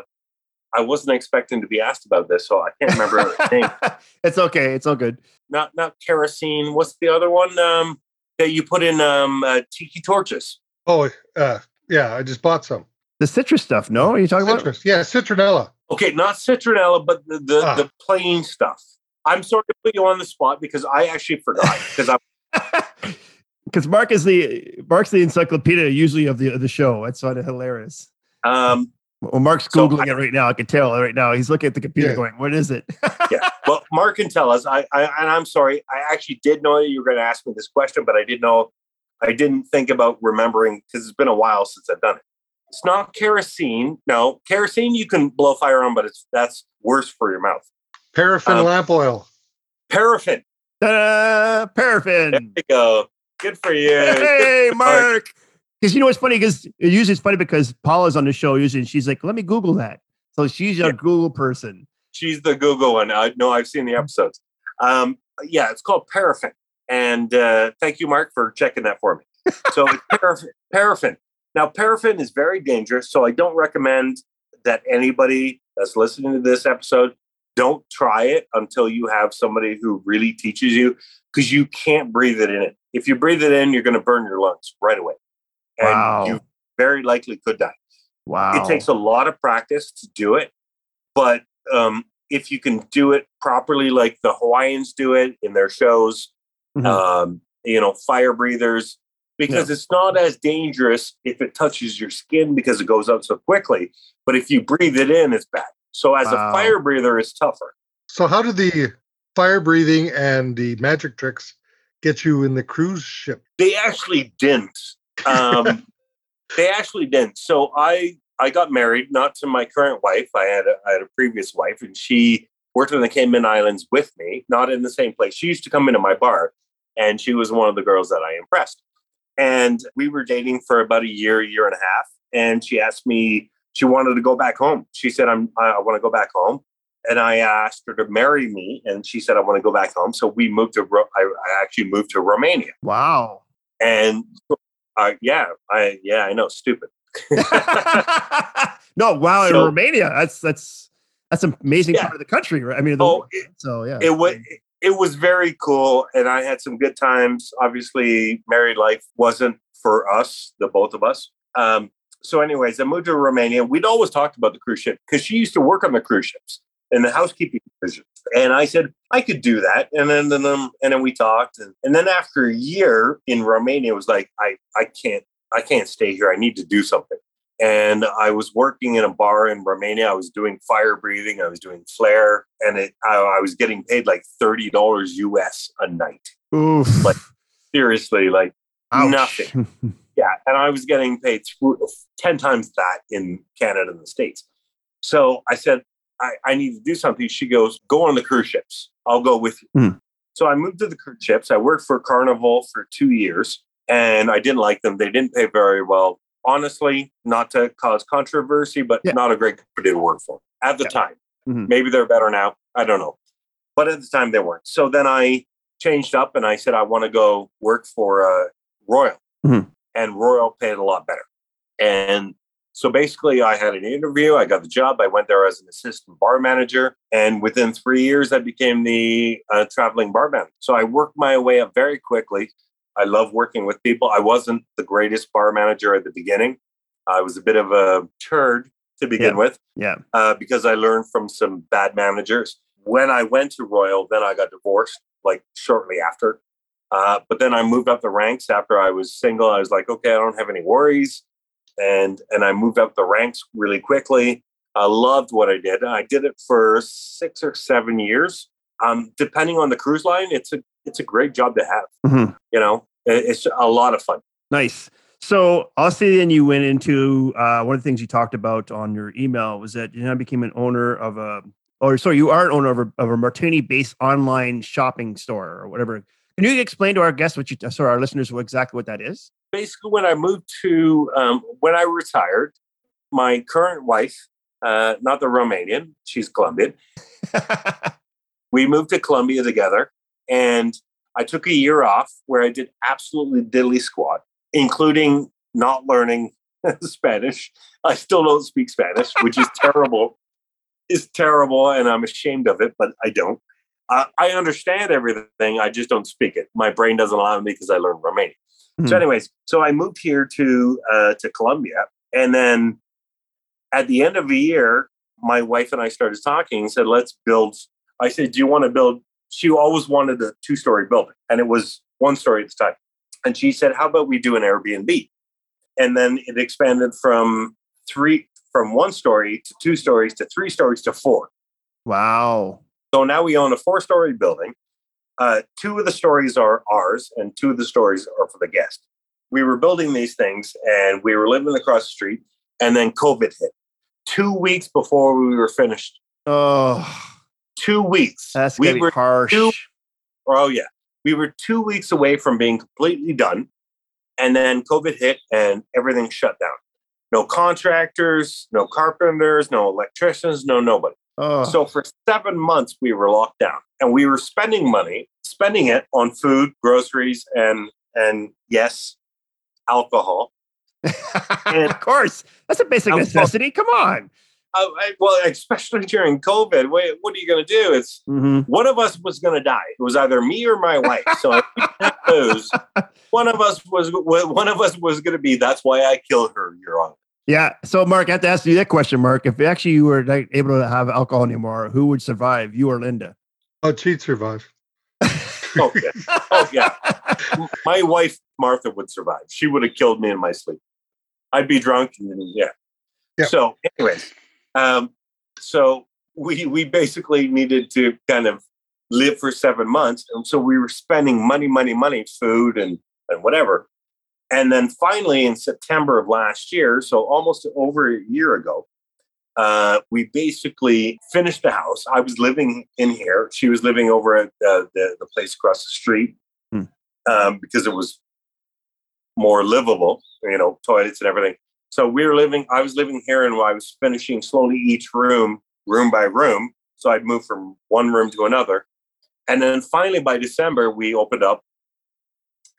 wasn't expecting to be asked about this, so I can't remember the name. It's okay. It's all good. Not kerosene. What's the other one that you put in tiki torches? Oh, yeah. I just bought some. The citrus stuff, no? Are you talking citrus? About? Yeah, citronella. Okay, not citronella, but the plain stuff. I'm sorry to put you on the spot because I actually forgot. Because Mark's the encyclopedia usually of the show. That's sort of hilarious. Well, Mark's Googling it right now. I can tell right now. He's looking at the computer going, what is it? Yeah. Well, Mark can tell us. And I'm sorry. I actually did know that you were going to ask me this question, but I didn't think about remembering because it's been a while since I've done it. It's not kerosene. No, kerosene you can blow fire on, but that's worse for your mouth. Paraffin lamp oil. Paraffin. Ta-da, paraffin. There you go. Good for you. Hey, Mark. Because you know what's funny? Because usually it's funny because Paula's on the show usually, and she's like, let me Google that. So she's a Google person. She's the Google one. No, I've seen the episodes. It's called paraffin. And thank you, Mark, for checking that for me. So it's paraffin. Now, paraffin is very dangerous, so I don't recommend that anybody that's listening to this episode, don't try it until you have somebody who really teaches you, because you can't breathe it in. If you breathe it in, you're going to burn your lungs right away. And you very likely could die. Wow. It takes a lot of practice to do it, but if you can do it properly, like the Hawaiians do it in their shows, fire breathers, because it's not as dangerous if it touches your skin because it goes up so quickly. But if you breathe it in, it's bad. So as a fire breather, it's tougher. So how did the fire breathing and the magic tricks get you in the cruise ship? They actually didn't. They actually didn't. So I got married, not to my current wife. I had a previous wife, and she worked on the Cayman Islands with me, not in the same place. She used to come into my bar, and she was one of the girls that I impressed. And we were dating for about a year and a half. And she asked me, she wanted to go back home. She said, I want to go back home. And I asked her to marry me. And she said, I want to go back home. So we moved to, I actually moved to Romania. Wow. And I know, stupid. No, wow. So, in Romania, that's an amazing part of the country, right? I mean, It was very cool, and I had some good times. Obviously, married life wasn't for us, the both of us. So anyways, I moved to Romania. We'd always talked about the cruise ship because she used to work on the cruise ships and the housekeeping division. And I said, I could do that. And then we talked. And then after a year in Romania, it was like, I can't stay here. I need to do something. And I was working in a bar in Romania. I was doing fire breathing. I was doing flair. And I was getting paid like $30 US a night. Oof. Like, seriously, like ouch. Nothing. Yeah. And I was getting paid 10 times that in Canada and the States. So I said, I need to do something. She goes, go on the cruise ships. I'll go with you. Mm. So I moved to the cruise ships. I worked for Carnival for 2 years. And I didn't like them. They didn't pay very well. Honestly, not to cause controversy, but not a great company to work for at the time. Mm-hmm. Maybe they're better now. I don't know. But at the time, they weren't. So then I changed up and I said, I want to go work for Royal. Mm-hmm. And Royal paid a lot better. And so basically, I had an interview. I got the job. I went there as an assistant bar manager. And within 3 years, I became the traveling bar manager. So I worked my way up very quickly. I love working with people. I wasn't the greatest bar manager at the beginning. I was a bit of a turd to begin with. Yeah. Because I learned from some bad managers. When I went to Royal, then I got divorced, like shortly after. But then I moved up the ranks after I was single. I was like, okay, I don't have any worries. And I moved up the ranks really quickly. I loved what I did. I did it for 6 or 7 years. Depending on the cruise line, it's a great job to have. Mm-hmm. You know, it's a lot of fun. Nice. So I'll say then you went into one of the things you talked about on your email was that you now became an owner of a or sorry, you are an owner of a Martini-based online shopping store or whatever. Can you explain to our guests what you, sorry, our listeners, what exactly what that is? Basically, when I moved to, when I retired, my current wife, not the Romanian, she's Colombian. We moved to Colombia together, and I took a year off where I did absolutely diddly squat, including not learning Spanish. I still don't speak Spanish, which is terrible. It's terrible, and I'm ashamed of it, but I don't. I understand everything. I just don't speak it. My brain doesn't allow me because I learned Romanian. Mm-hmm. So anyways, so I moved here to Colombia. And then at the end of the year, my wife and I started talking and said, let's build. I said, do you want to build? She always wanted a 2-story building, and it was 1 story at the time. And she said, how about we do an Airbnb? And then it expanded from 1 story to 2 stories to 3 stories to 4. Wow. So now we own a 4-story building. 2 of the stories are ours, and 2 of the stories are for the guest. We were building these things, and we were living across the street, and then COVID hit. 2 weeks before we were finished. Oh, 2 weeks. That's going to be harsh. We were 2 weeks away from being completely done, and then COVID hit, and everything shut down. No contractors, no carpenters, no electricians, no nobody. Oh. So for 7 months, we were locked down, and we were spending money, spending it on food, groceries, and yes, alcohol. And of course, that's a basic necessity. Come on. Well, especially during COVID, what are you going to do? It's one of us was going to die. It was either me or my wife. So I didn't lose. One of us was going to be. That's why I killed her. You're on. Yeah. So, Mark, I have to ask you that question, Mark. If actually you were not able to have alcohol anymore, who would survive? You or Linda? Oh, she'd survive. Oh yeah. My wife Martha would survive. She would have killed me in my sleep. I'd be drunk. Yeah. So, anyways. So we basically needed to kind of live for 7 months. And so we were spending money, food and whatever. And then finally in September of last year, so almost over a year ago, we basically finished the house. I was living in here. She was living over at the place across the street because it was more livable, you know, toilets and everything. So I was living here, and I was finishing slowly each room by room. So I'd move from one room to another. And then finally by December, we opened up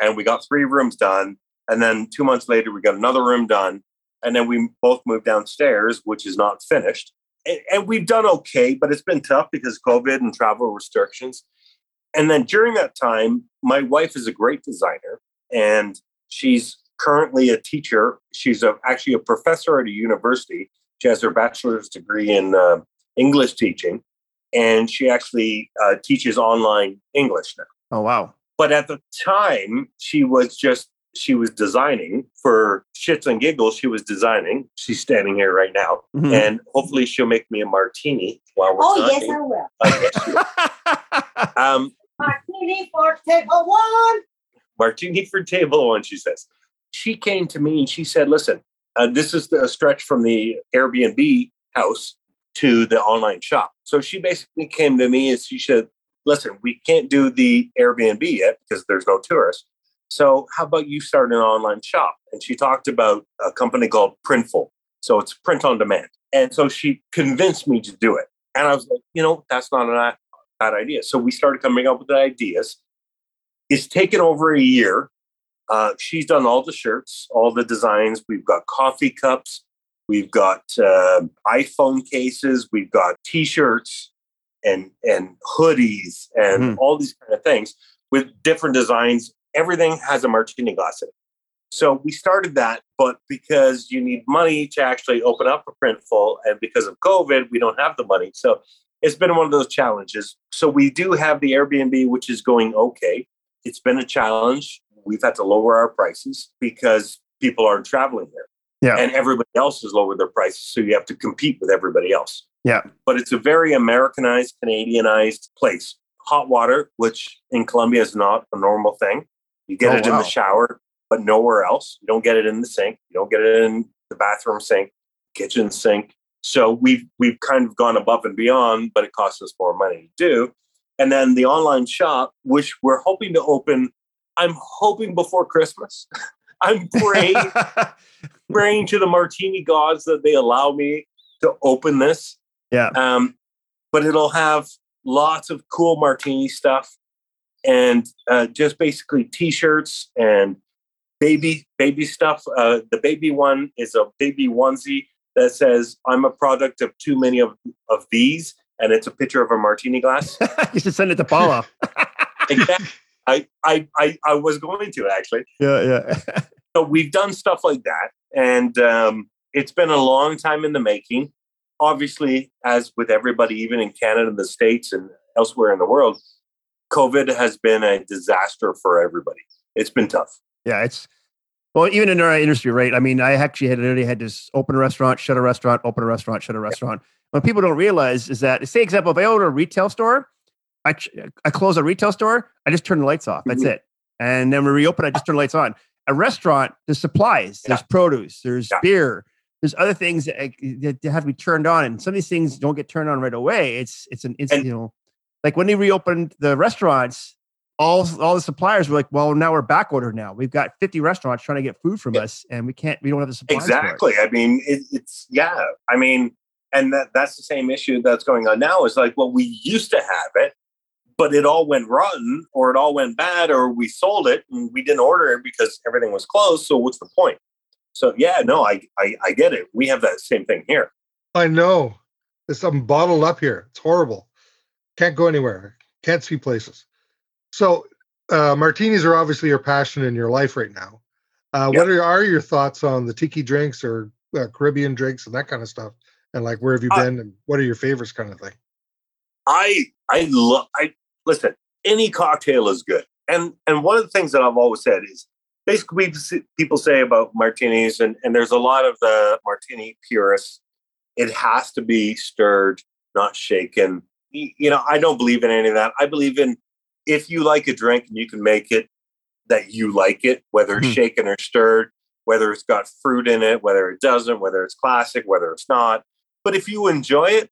and we got 3 rooms done. And then 2 months later, we got another room done. And then we both moved downstairs, which is not finished. And we've done okay, but it's been tough because COVID and travel restrictions. And then during that time, my wife is a great designer, and she's currently a teacher. She's actually a professor at a university. She has her bachelor's degree in English teaching, and she actually teaches online English now. Oh, wow. But at the time, she was designing for shits and giggles. She was designing. She's standing here right now, and hopefully she'll make me a martini while we're signing. Yes, I will. Martini for table 1. Martini for table 1, she says. She came to me and she said, listen, this is a stretch from the Airbnb house to the online shop. So she basically came to me and she said, listen, we can't do the Airbnb yet because there's no tourists. So how about you start an online shop? And she talked about a company called Printful. So it's print on demand. And so she convinced me to do it. And I was like, you know, that's not a bad idea. So we started coming up with the ideas. It's taken over a year. She's done all the shirts, all the designs. We've got coffee cups. We've got iPhone cases. We've got T-shirts and hoodies and all these kind of things with different designs. Everything has a martini glass in it. So we started that, but because you need money to actually open up a Printful, and because of COVID, we don't have the money. So it's been one of those challenges. So we do have the Airbnb, which is going okay. It's been a challenge. We've had to lower our prices because people aren't traveling there. Yeah. And everybody else has lowered their prices. So you have to compete with everybody else. Yeah. But it's a very Americanized, Canadianized place. Hot water, which in Colombia is not a normal thing. You get it in the shower, but nowhere else. You don't get it in the sink. You don't get it in the bathroom sink, kitchen sink, So we've kind of gone above and beyond, but it costs us more money to do. And then the online shop, which we're hoping to open, I'm hoping before Christmas. I'm praying to the martini gods that they allow me to open this. Yeah. But it'll have lots of cool martini stuff and just basically T-shirts and baby stuff. The baby one is a baby onesie that says, I'm a product of too many of these. And it's a picture of a martini glass. You should send it to Paula. Exactly. I was going to, actually. Yeah. So we've done stuff like that. And it's been a long time in the making. Obviously, as with everybody, even in Canada, the States and elsewhere in the world, COVID has been a disaster for everybody. It's been tough. Yeah, well, even in our industry, right? I mean, I actually had this open a restaurant, shut a restaurant, open a restaurant, shut a restaurant. Yeah. What people don't realize is that, say, example, if I own a retail store, I close a retail store, I just turn the lights off. That's it. And then we reopen, I just turn the lights on. A restaurant, there's supplies, there's produce, there's beer, there's other things that have to be turned on. And some of these things don't get turned on right away. Like when they reopened the restaurants, all the suppliers were like, well, now we're back ordered now. We've got 50 restaurants trying to get food from us, and we don't have the supplies. Exactly. I mean, and that's the same issue that's going on now. Is like, well, we used to have it, but it all went rotten, or it all went bad, or we sold it and we didn't order it because everything was closed. So what's the point? So yeah, no, I get it. We have that same thing here. I know. There's something bottled up here. It's horrible. Can't go anywhere. Can't see places. So martinis are obviously your passion in your life right now. What are your thoughts on the tiki drinks or Caribbean drinks and that kind of stuff? And like, where have you been? And what are your favorites, kind of thing? Listen, any cocktail is good. And one of the things that I've always said is basically people say about martinis, and there's a lot of the martini purists, it has to be stirred, not shaken. You know, I don't believe in any of that. I believe in, if you like a drink and you can make it that you like it, whether it's shaken or stirred, whether it's got fruit in it, whether it doesn't, whether it's classic, whether it's not. But if you enjoy it,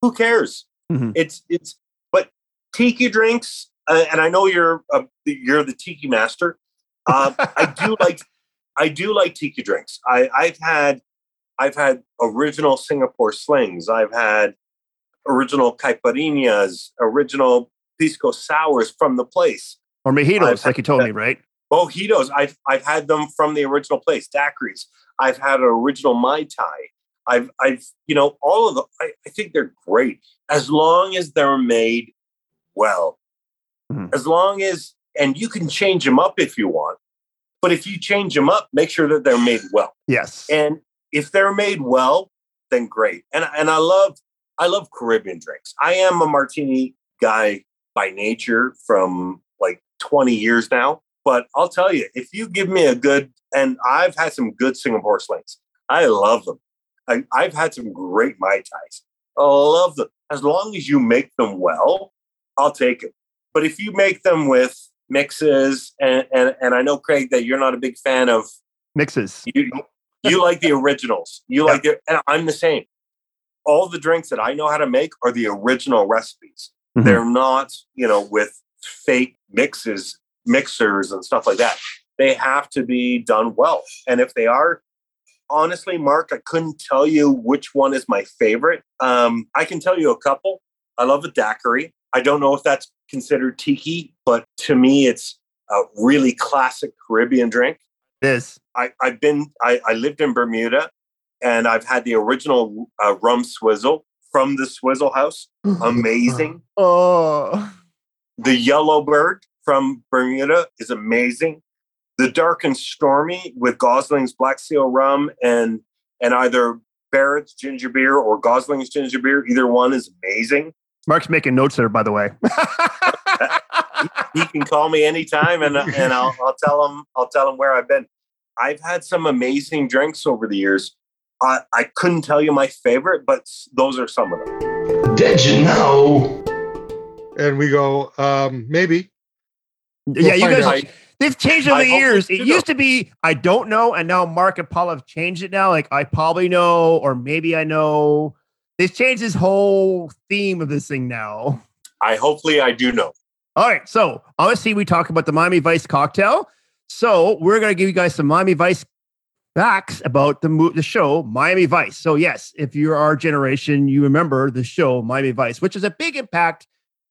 who cares? Mm-hmm. But tiki drinks, and I know you're the tiki master. I do like tiki drinks. I've had original Singapore slings. I've had original caipirinhas, original pisco sours from the place, or mojitos, like you told me, right? Mojitos. I've had them from the original place. Daiquiris. I've had an original Mai Tai. I've all of them, I think they're great as long as they're made well. Mm-hmm. As long as, and you can change them up if you want, but if you change them up, make sure that they're made well. Yes. And if they're made well, then great. And I love Caribbean drinks. I am a martini guy by nature from like 20 years now, but I'll tell you, if you give me and I've had some good Singapore slings. I love them. I've had some great Mai Tais. I love them. As long as you make them well, I'll take it. But if you make them with mixes, and I know, Craig, that you're not a big fan of mixes. You like the originals. And I'm the same. All the drinks that I know how to make are the original recipes. Mm-hmm. They're not, with fake mixers and stuff like that. They have to be done well. And if they are, honestly, Mark, I couldn't tell you which one is my favorite. I can tell you a couple. I love a daiquiri. I don't know if that's considered tiki, but to me, it's a really classic Caribbean drink. It is. I lived in Bermuda, and I've had the original rum swizzle from the Swizzle House. Amazing. Oh. The Yellowbird from Bermuda is amazing. The Dark and Stormy with Gosling's Black Seal Rum and either Barrett's Ginger Beer or Gosling's Ginger Beer, either one is amazing. Mark's making notes there, by the way. He can call me anytime, and I'll tell him where I've been. I've had some amazing drinks over the years. I couldn't tell you my favorite, but those are some of them. Did you know? And we go, maybe. We'll you guys. They've changed over the years. It used to be, I don't know. And now Mark and Paul have changed it now. Like, I probably know, or maybe I know. They've changed this whole theme of this thing now. Hopefully I do know. All right. So obviously we talk about the Miami Vice cocktail. So we're going to give you guys some Miami Vice facts about the show Miami Vice. So yes, if you're our generation, you remember the show Miami Vice, which is a big impact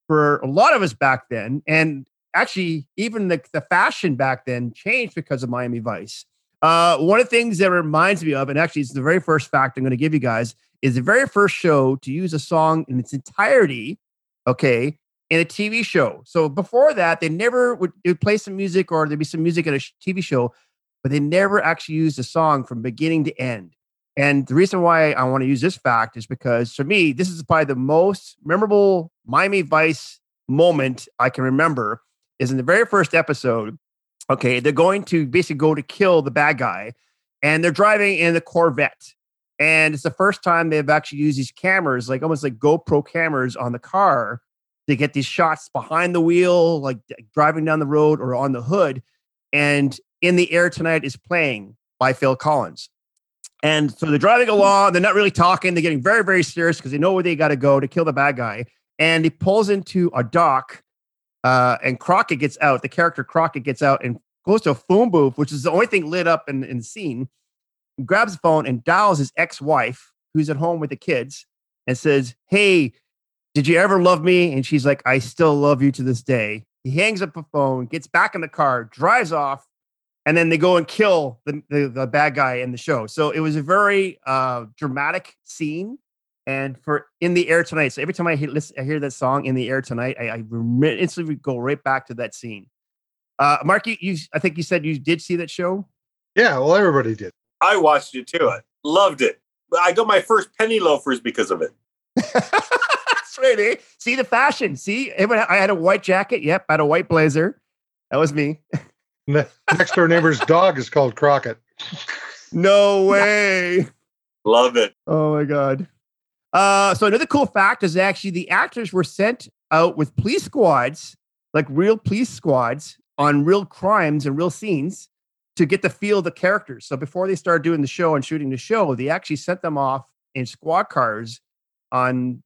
for a lot of us back then. And actually, even the fashion back then changed because of Miami Vice. One of the things that reminds me of, and actually it's the very first fact I'm going to give you guys, is the very first show to use a song in its entirety, okay, in a TV show. So before that, they never would play some music, or there'd be some music in a TV show, but they never actually used a song from beginning to end. And the reason why I want to use this fact is because, for me, this is probably the most memorable Miami Vice moment I can remember, is in the very first episode. Okay, they're going to basically go to kill the bad guy, and they're driving in the Corvette. And it's the first time they've actually used these cameras, like almost like GoPro cameras on the car, to get these shots behind the wheel, like driving down the road or on the hood. And In the Air Tonight is playing by Phil Collins. And so they're driving along. They're not really talking. They're getting very, very serious because they know where they got to go to kill the bad guy. And he pulls into a dock. And Crockett gets out, the character Crockett gets out and goes to a phone booth, which is the only thing lit up in the scene, and grabs the phone and dials his ex-wife, who's at home with the kids, and says, "Hey, did you ever love me?" And she's like, "I still love you to this day." He hangs up the phone, gets back in the car, drives off, and then they go and kill the bad guy in the show. So it was a very dramatic scene. And for In the Air Tonight, so every time I hear that song, In the Air Tonight, I instantly go right back to that scene. Mark, I think you said you did see that show? Yeah, well, everybody did. I watched it too. I loved it. I got my first penny loafers because of it. That's right, eh? See the fashion. See, I had a white jacket. Yep, I had a white blazer. That was me. Next door neighbor's dog is called Crockett. No way. Love it. Oh, my God. So another cool fact is actually the actors were sent out with police squads, like real police squads, on real crimes and real scenes to get the feel of the characters. So before they started doing the show and shooting the show, they actually sent them off in squad cars on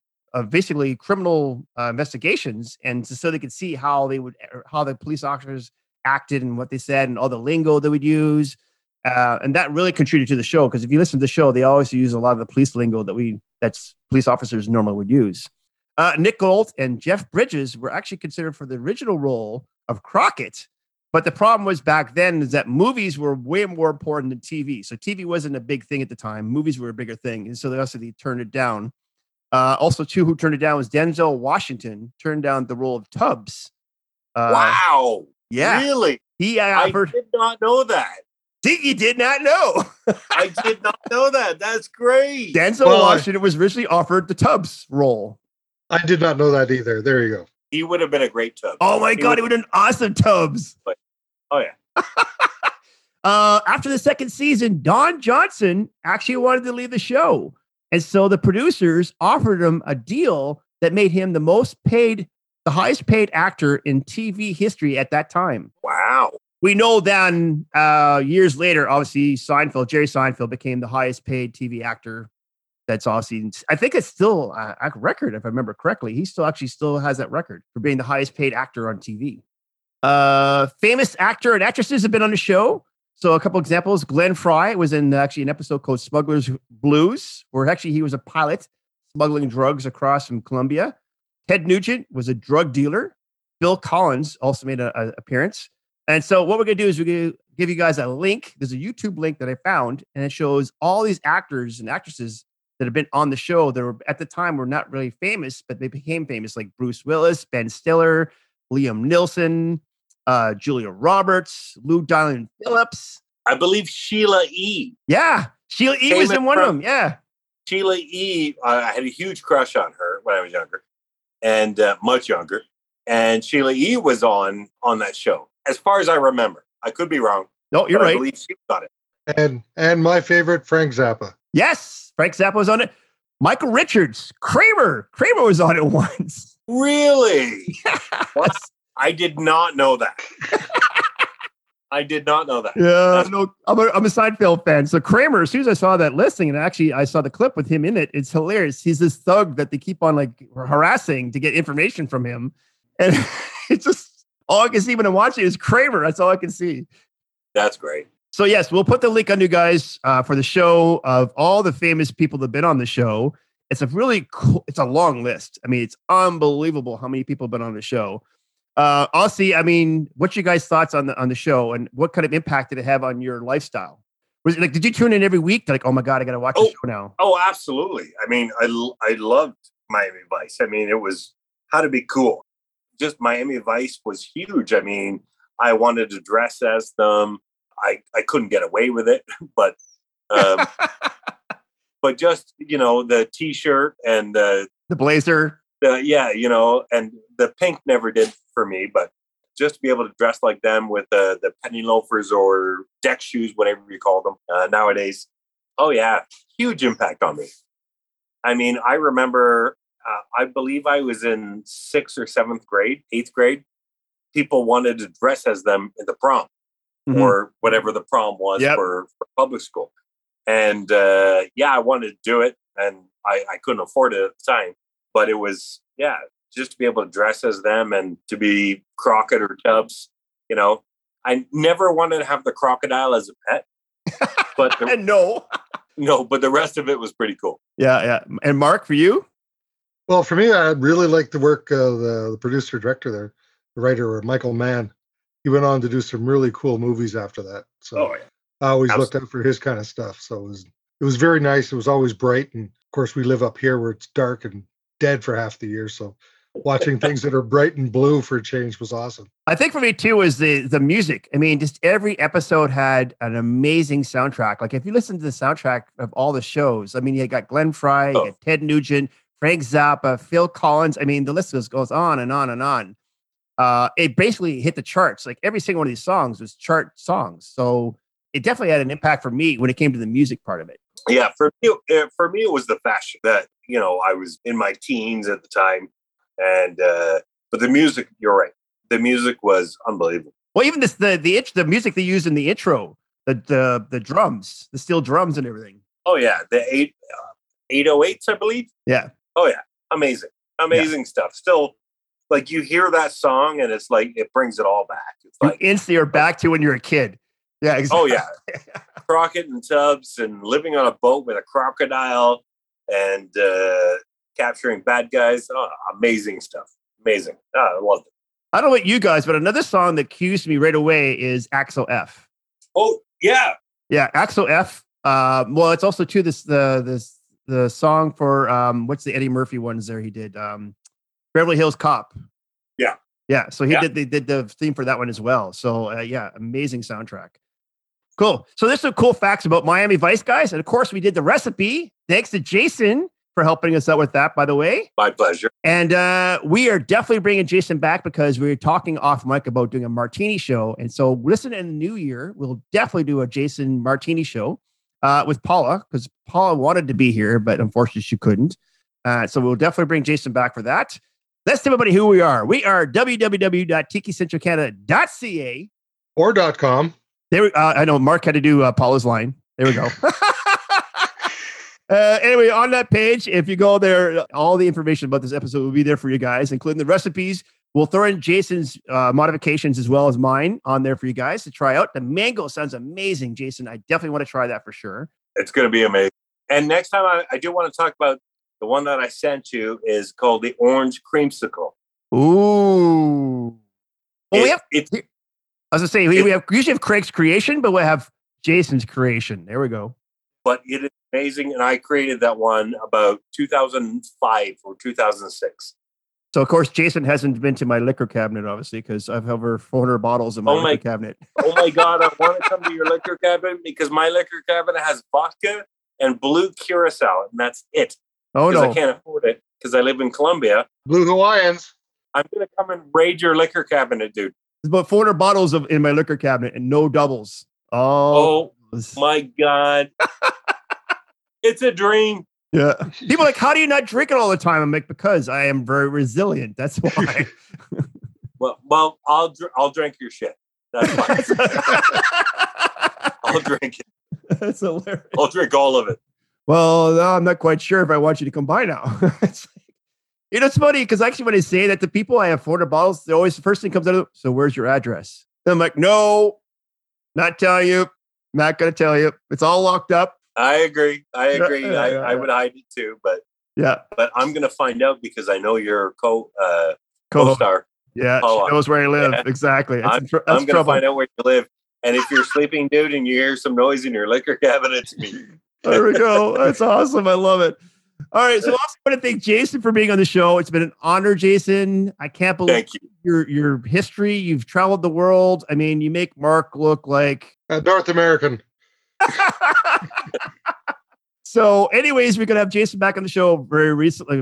basically criminal investigations, and so they could see how the police officers acted and what they said and all the lingo they would use. And that really contributed to the show, because if you listen to the show, they always use a lot of the police lingo that police officers normally would use. Nick Gold and Jeff Bridges were actually considered for the original role of Crockett, but the problem was back then is that movies were way more important than TV. So TV wasn't a big thing at the time. Movies were a bigger thing, and so they turned it down. Also, too, who turned it down was Denzel Washington turned down the role of Tubbs. Wow! Yeah, really? I did not know that. You did not know. I did not know that. That's great. Denzel Washington was originally offered the Tubbs role. I did not know that either. There you go. He would have been a great Tubbs. Oh, my God. He would have been awesome Tubbs. But, oh, yeah. After the second season, Don Johnson actually wanted to leave the show. And so the producers offered him a deal that made him the highest paid actor in TV history at that time. Wow. We know then years later, obviously, Jerry Seinfeld became the highest paid TV actor. That's obviously, I think it's still a record, if I remember correctly. He still has that record for being the highest paid actor on TV. Famous actor and actresses have been on the show. So a couple examples. Glenn Frey was in actually an episode called Smuggler's Blues, where actually he was a pilot smuggling drugs across from Colombia. Ted Nugent was a drug dealer. Phil Collins also made an appearance. And so what we're going to do is we're going to give you guys a link. There's a YouTube link that I found, and it shows all these actors and actresses that have been on the show that were, at the time, were not really famous, but they became famous, like Bruce Willis, Ben Stiller, Liam Neeson, Julia Roberts, Lou Diamond Phillips. I believe Sheila E. Yeah, Sheila E. was in one of them, yeah. Sheila E., I had a huge crush on her when I was younger, and much younger, and Sheila E. was on that show. As far as I remember, I could be wrong. No, you're right. I believe she got it. And my favorite, Frank Zappa. Yes, Frank Zappa was on it. Michael Richards, Kramer was on it once. Really? Yes. What? I did not know that. I did not know that. Yeah, no, I'm a Seinfeld fan. So Kramer, as soon as I saw that listing, and actually I saw the clip with him in it, it's hilarious. He's this thug that they keep on like harassing to get information from him. And it's just, all I can see when I'm watching is Kramer. That's all I can see. That's great. So yes, we'll put the link on you guys for the show of all the famous people that have been on the show. It's a really cool, it's a long list. I mean, it's unbelievable how many people have been on the show. Aussie, I mean, what's your guys' thoughts on the show and what kind of impact did it have on your lifestyle? Was it like, did you tune in every week? Like, oh my God, I got to watch the show now. Oh, absolutely. I mean, I loved Miami Vice. I mean, it was how to be cool. Just Miami Vice was huge. I mean, I wanted to dress as them. I couldn't get away with it, but, but just, you know, the t-shirt and the blazer. Yeah, you know, and the pink never did for me, but just to be able to dress like them with the penny loafers or deck shoes, whatever you call them nowadays. Oh, yeah. Huge impact on me. I mean, I remember, I believe I was in 8th grade. People wanted to dress as them in the prom or whatever the prom was for public school. And I wanted to do it and I couldn't afford it at the time. But it was, just to be able to dress as them and to be Crockett or Tubbs, you know. I never wanted to have the crocodile as a pet. But but the rest of it was pretty cool. Yeah. And Mark, for you? Well, for me, I really liked the work of the producer, director there, the writer, Michael Mann. He went on to do some really cool movies after that. So I always looked out for his kind of stuff. So it was very nice. It was always bright. And, of course, we live up here where it's dark and dead for half the year, so watching things that are bright and blue for a change was awesome. I think for me too is the music. I mean, just every episode had an amazing soundtrack. Like if you listen to the soundtrack of all the shows, I mean, you got Glenn Frey, you got Ted Nugent, Frank Zappa, Phil Collins. I mean, the list goes on and on and on. It basically hit the charts. Like every single one of these songs was chart songs, so it definitely had an impact for me when it came to the music part of it. Yeah, for me, it was the fashion that, you know, I was in my teens at the time. And, but the music, you're right. The music was unbelievable. Well, even this, the music they used in the intro, the drums, the steel drums and everything. Oh yeah. The 808s, I believe. Yeah. Oh yeah. Amazing stuff. Still like you hear that song and it's like, it brings it all back. It's like instantly are back to when you're a kid. Yeah, exactly. Oh, yeah. Crockett and Tubbs and living on a boat with a crocodile and capturing bad guys. Oh, amazing stuff. Amazing. Oh, I loved it. I don't know about you guys, but another song that cues me right away is Axel F. Oh, yeah. Yeah, Axel F. Well, it's also, too, the song for, what's the Eddie Murphy ones there he did? Beverly Hills Cop. Yeah. Yeah, so they did the theme for that one as well. So, amazing soundtrack. Cool. So there's some cool facts about Miami Vice, guys. And of course, we did the recipe. Thanks to Jason for helping us out with that, by the way. My pleasure. And we are definitely bringing Jason back because we were talking off mic about doing a martini show. And so listen, in the new year, we'll definitely do a Jason martini show with Paula, because Paula wanted to be here, but unfortunately she couldn't. So we'll definitely bring Jason back for that. Let's tell everybody who we are. We are www.tikicentralcanada.ca or .com. There, I know Mark had to do Paula's line. There we go. Anyway, on that page, if you go there, all the information about this episode will be there for you guys, including the recipes. We'll throw in Jason's modifications as well as mine on there for you guys to try out. The mango sounds amazing, Jason. I definitely want to try that for sure. It's going to be amazing. And next time, I do want to talk about the one that I sent you is called the Orange Creamsicle. Ooh. Well, we usually have Craig's creation, but we'll have Jason's creation. There we go. But it is amazing. And I created that one about 2005 or 2006. So, of course, Jason hasn't been to my liquor cabinet, obviously, because I've over 400 bottles in my liquor cabinet. Oh, my God. I want to come to your liquor cabinet because my liquor cabinet has vodka and blue curacao, and that's it. Oh, no. I can't afford it because I live in Colombia. Blue Hawaiians. I'm going to come and raid your liquor cabinet, dude. There's about 400 bottles in my liquor cabinet and no doubles. Oh my God. It's a dream. Yeah. People are like, how do you not drink it all the time? I'm like, because I am very resilient. That's why. Well, I'll drink your shit. That's I'll drink it. That's hilarious. I'll drink all of it. Well, no, I'm not quite sure if I want you to come by now. It's like, you know, it's funny because actually when I say that to people, I have 400 bottles. They always, the first thing comes out of them, so where's your address? And I'm like, no, not telling you. Not going to tell you. It's all locked up. I agree. I would hide it too, but I'm going to find out because I know your co-star. Yeah, she knows where I live. Yeah. Exactly. I'm going to find out where you live. And if you're sleeping, dude, and you hear some noise in your liquor cabinet, it's me. There we go. That's awesome. I love it. All right. So I also want to thank Jason for being on the show. It's been an honor, Jason. I can't believe your history. You've traveled the world. I mean, you make Mark look like a North American. So anyways, we're going to have Jason back on the show very recently,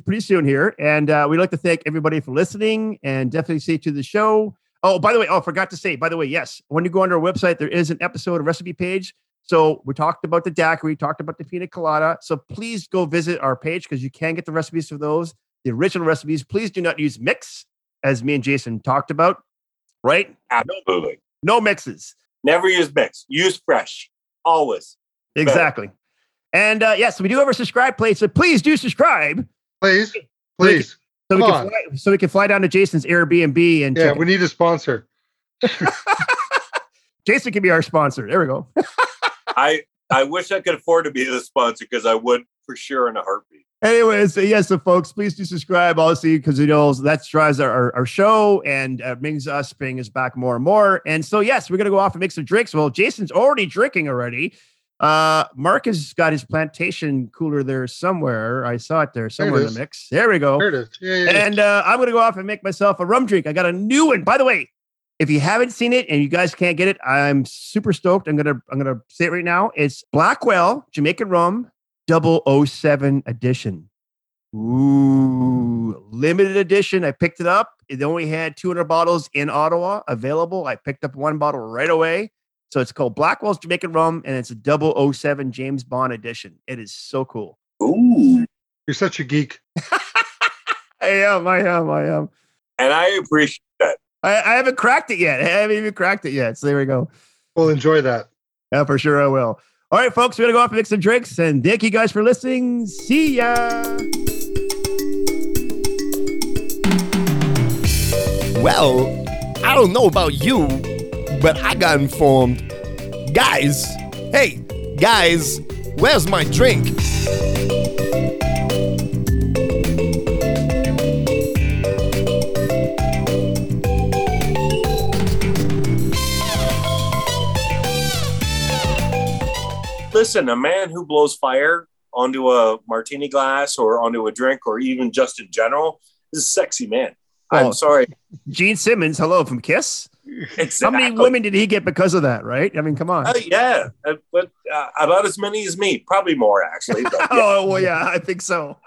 pretty soon here. And we'd like to thank everybody for listening and definitely stay to the show. Oh, by the way, I forgot to say, yes, when you go on our website, there is an episode, a recipe page. So we talked about the daiquiri, talked about the pina colada. So please go visit our page because you can get the recipes for those, the original recipes. Please do not use mix, as me and Jason talked about, right? Absolutely. No mixes. Never use mix. Use fresh. Always. Exactly. Better. And yes, we do have our subscribe plate, so please do subscribe. Please. So we can fly down to Jason's Airbnb and check. We need a sponsor. Jason can be our sponsor. There we go. I wish I could afford to be the sponsor because I would for sure in a heartbeat. Anyways, so folks, please do subscribe, obviously, because that drives our show and brings us back more and more. And so yes, we're gonna go off and make some drinks. Well, Jason's already drinking already. Mark has got his plantation cooler there somewhere. I saw it there somewhere in the mix. There we go. There it is. Yeah. And I'm going to go off and make myself a rum drink. I got a new one. By the way, if you haven't seen it and you guys can't get it, I'm super stoked. I'm going to say it right now. It's Blackwell Jamaican Rum 007 edition. Ooh, limited edition. I picked it up. It only had 200 bottles in Ottawa available. I picked up one bottle right away. So it's called Blackwell's Jamaican Rum, and it's a 007 James Bond edition. It is so cool. Ooh. You're such a geek. I am. And I appreciate that. I haven't cracked it yet. So there we go. We'll enjoy that. Yeah, for sure I will. All right, folks, we're going to go off and make some drinks, and thank you guys for listening. See ya. Well, I don't know about you, but I got informed. Guys, where's my drink? Listen, a man who blows fire onto a martini glass or onto a drink or even just in general is a sexy man. I'm sorry. Gene Simmons, hello, from Kiss. Exactly. How many women did he get because of that, right? I mean, come on. But about as many as me. Probably more, actually. But yeah. I think so.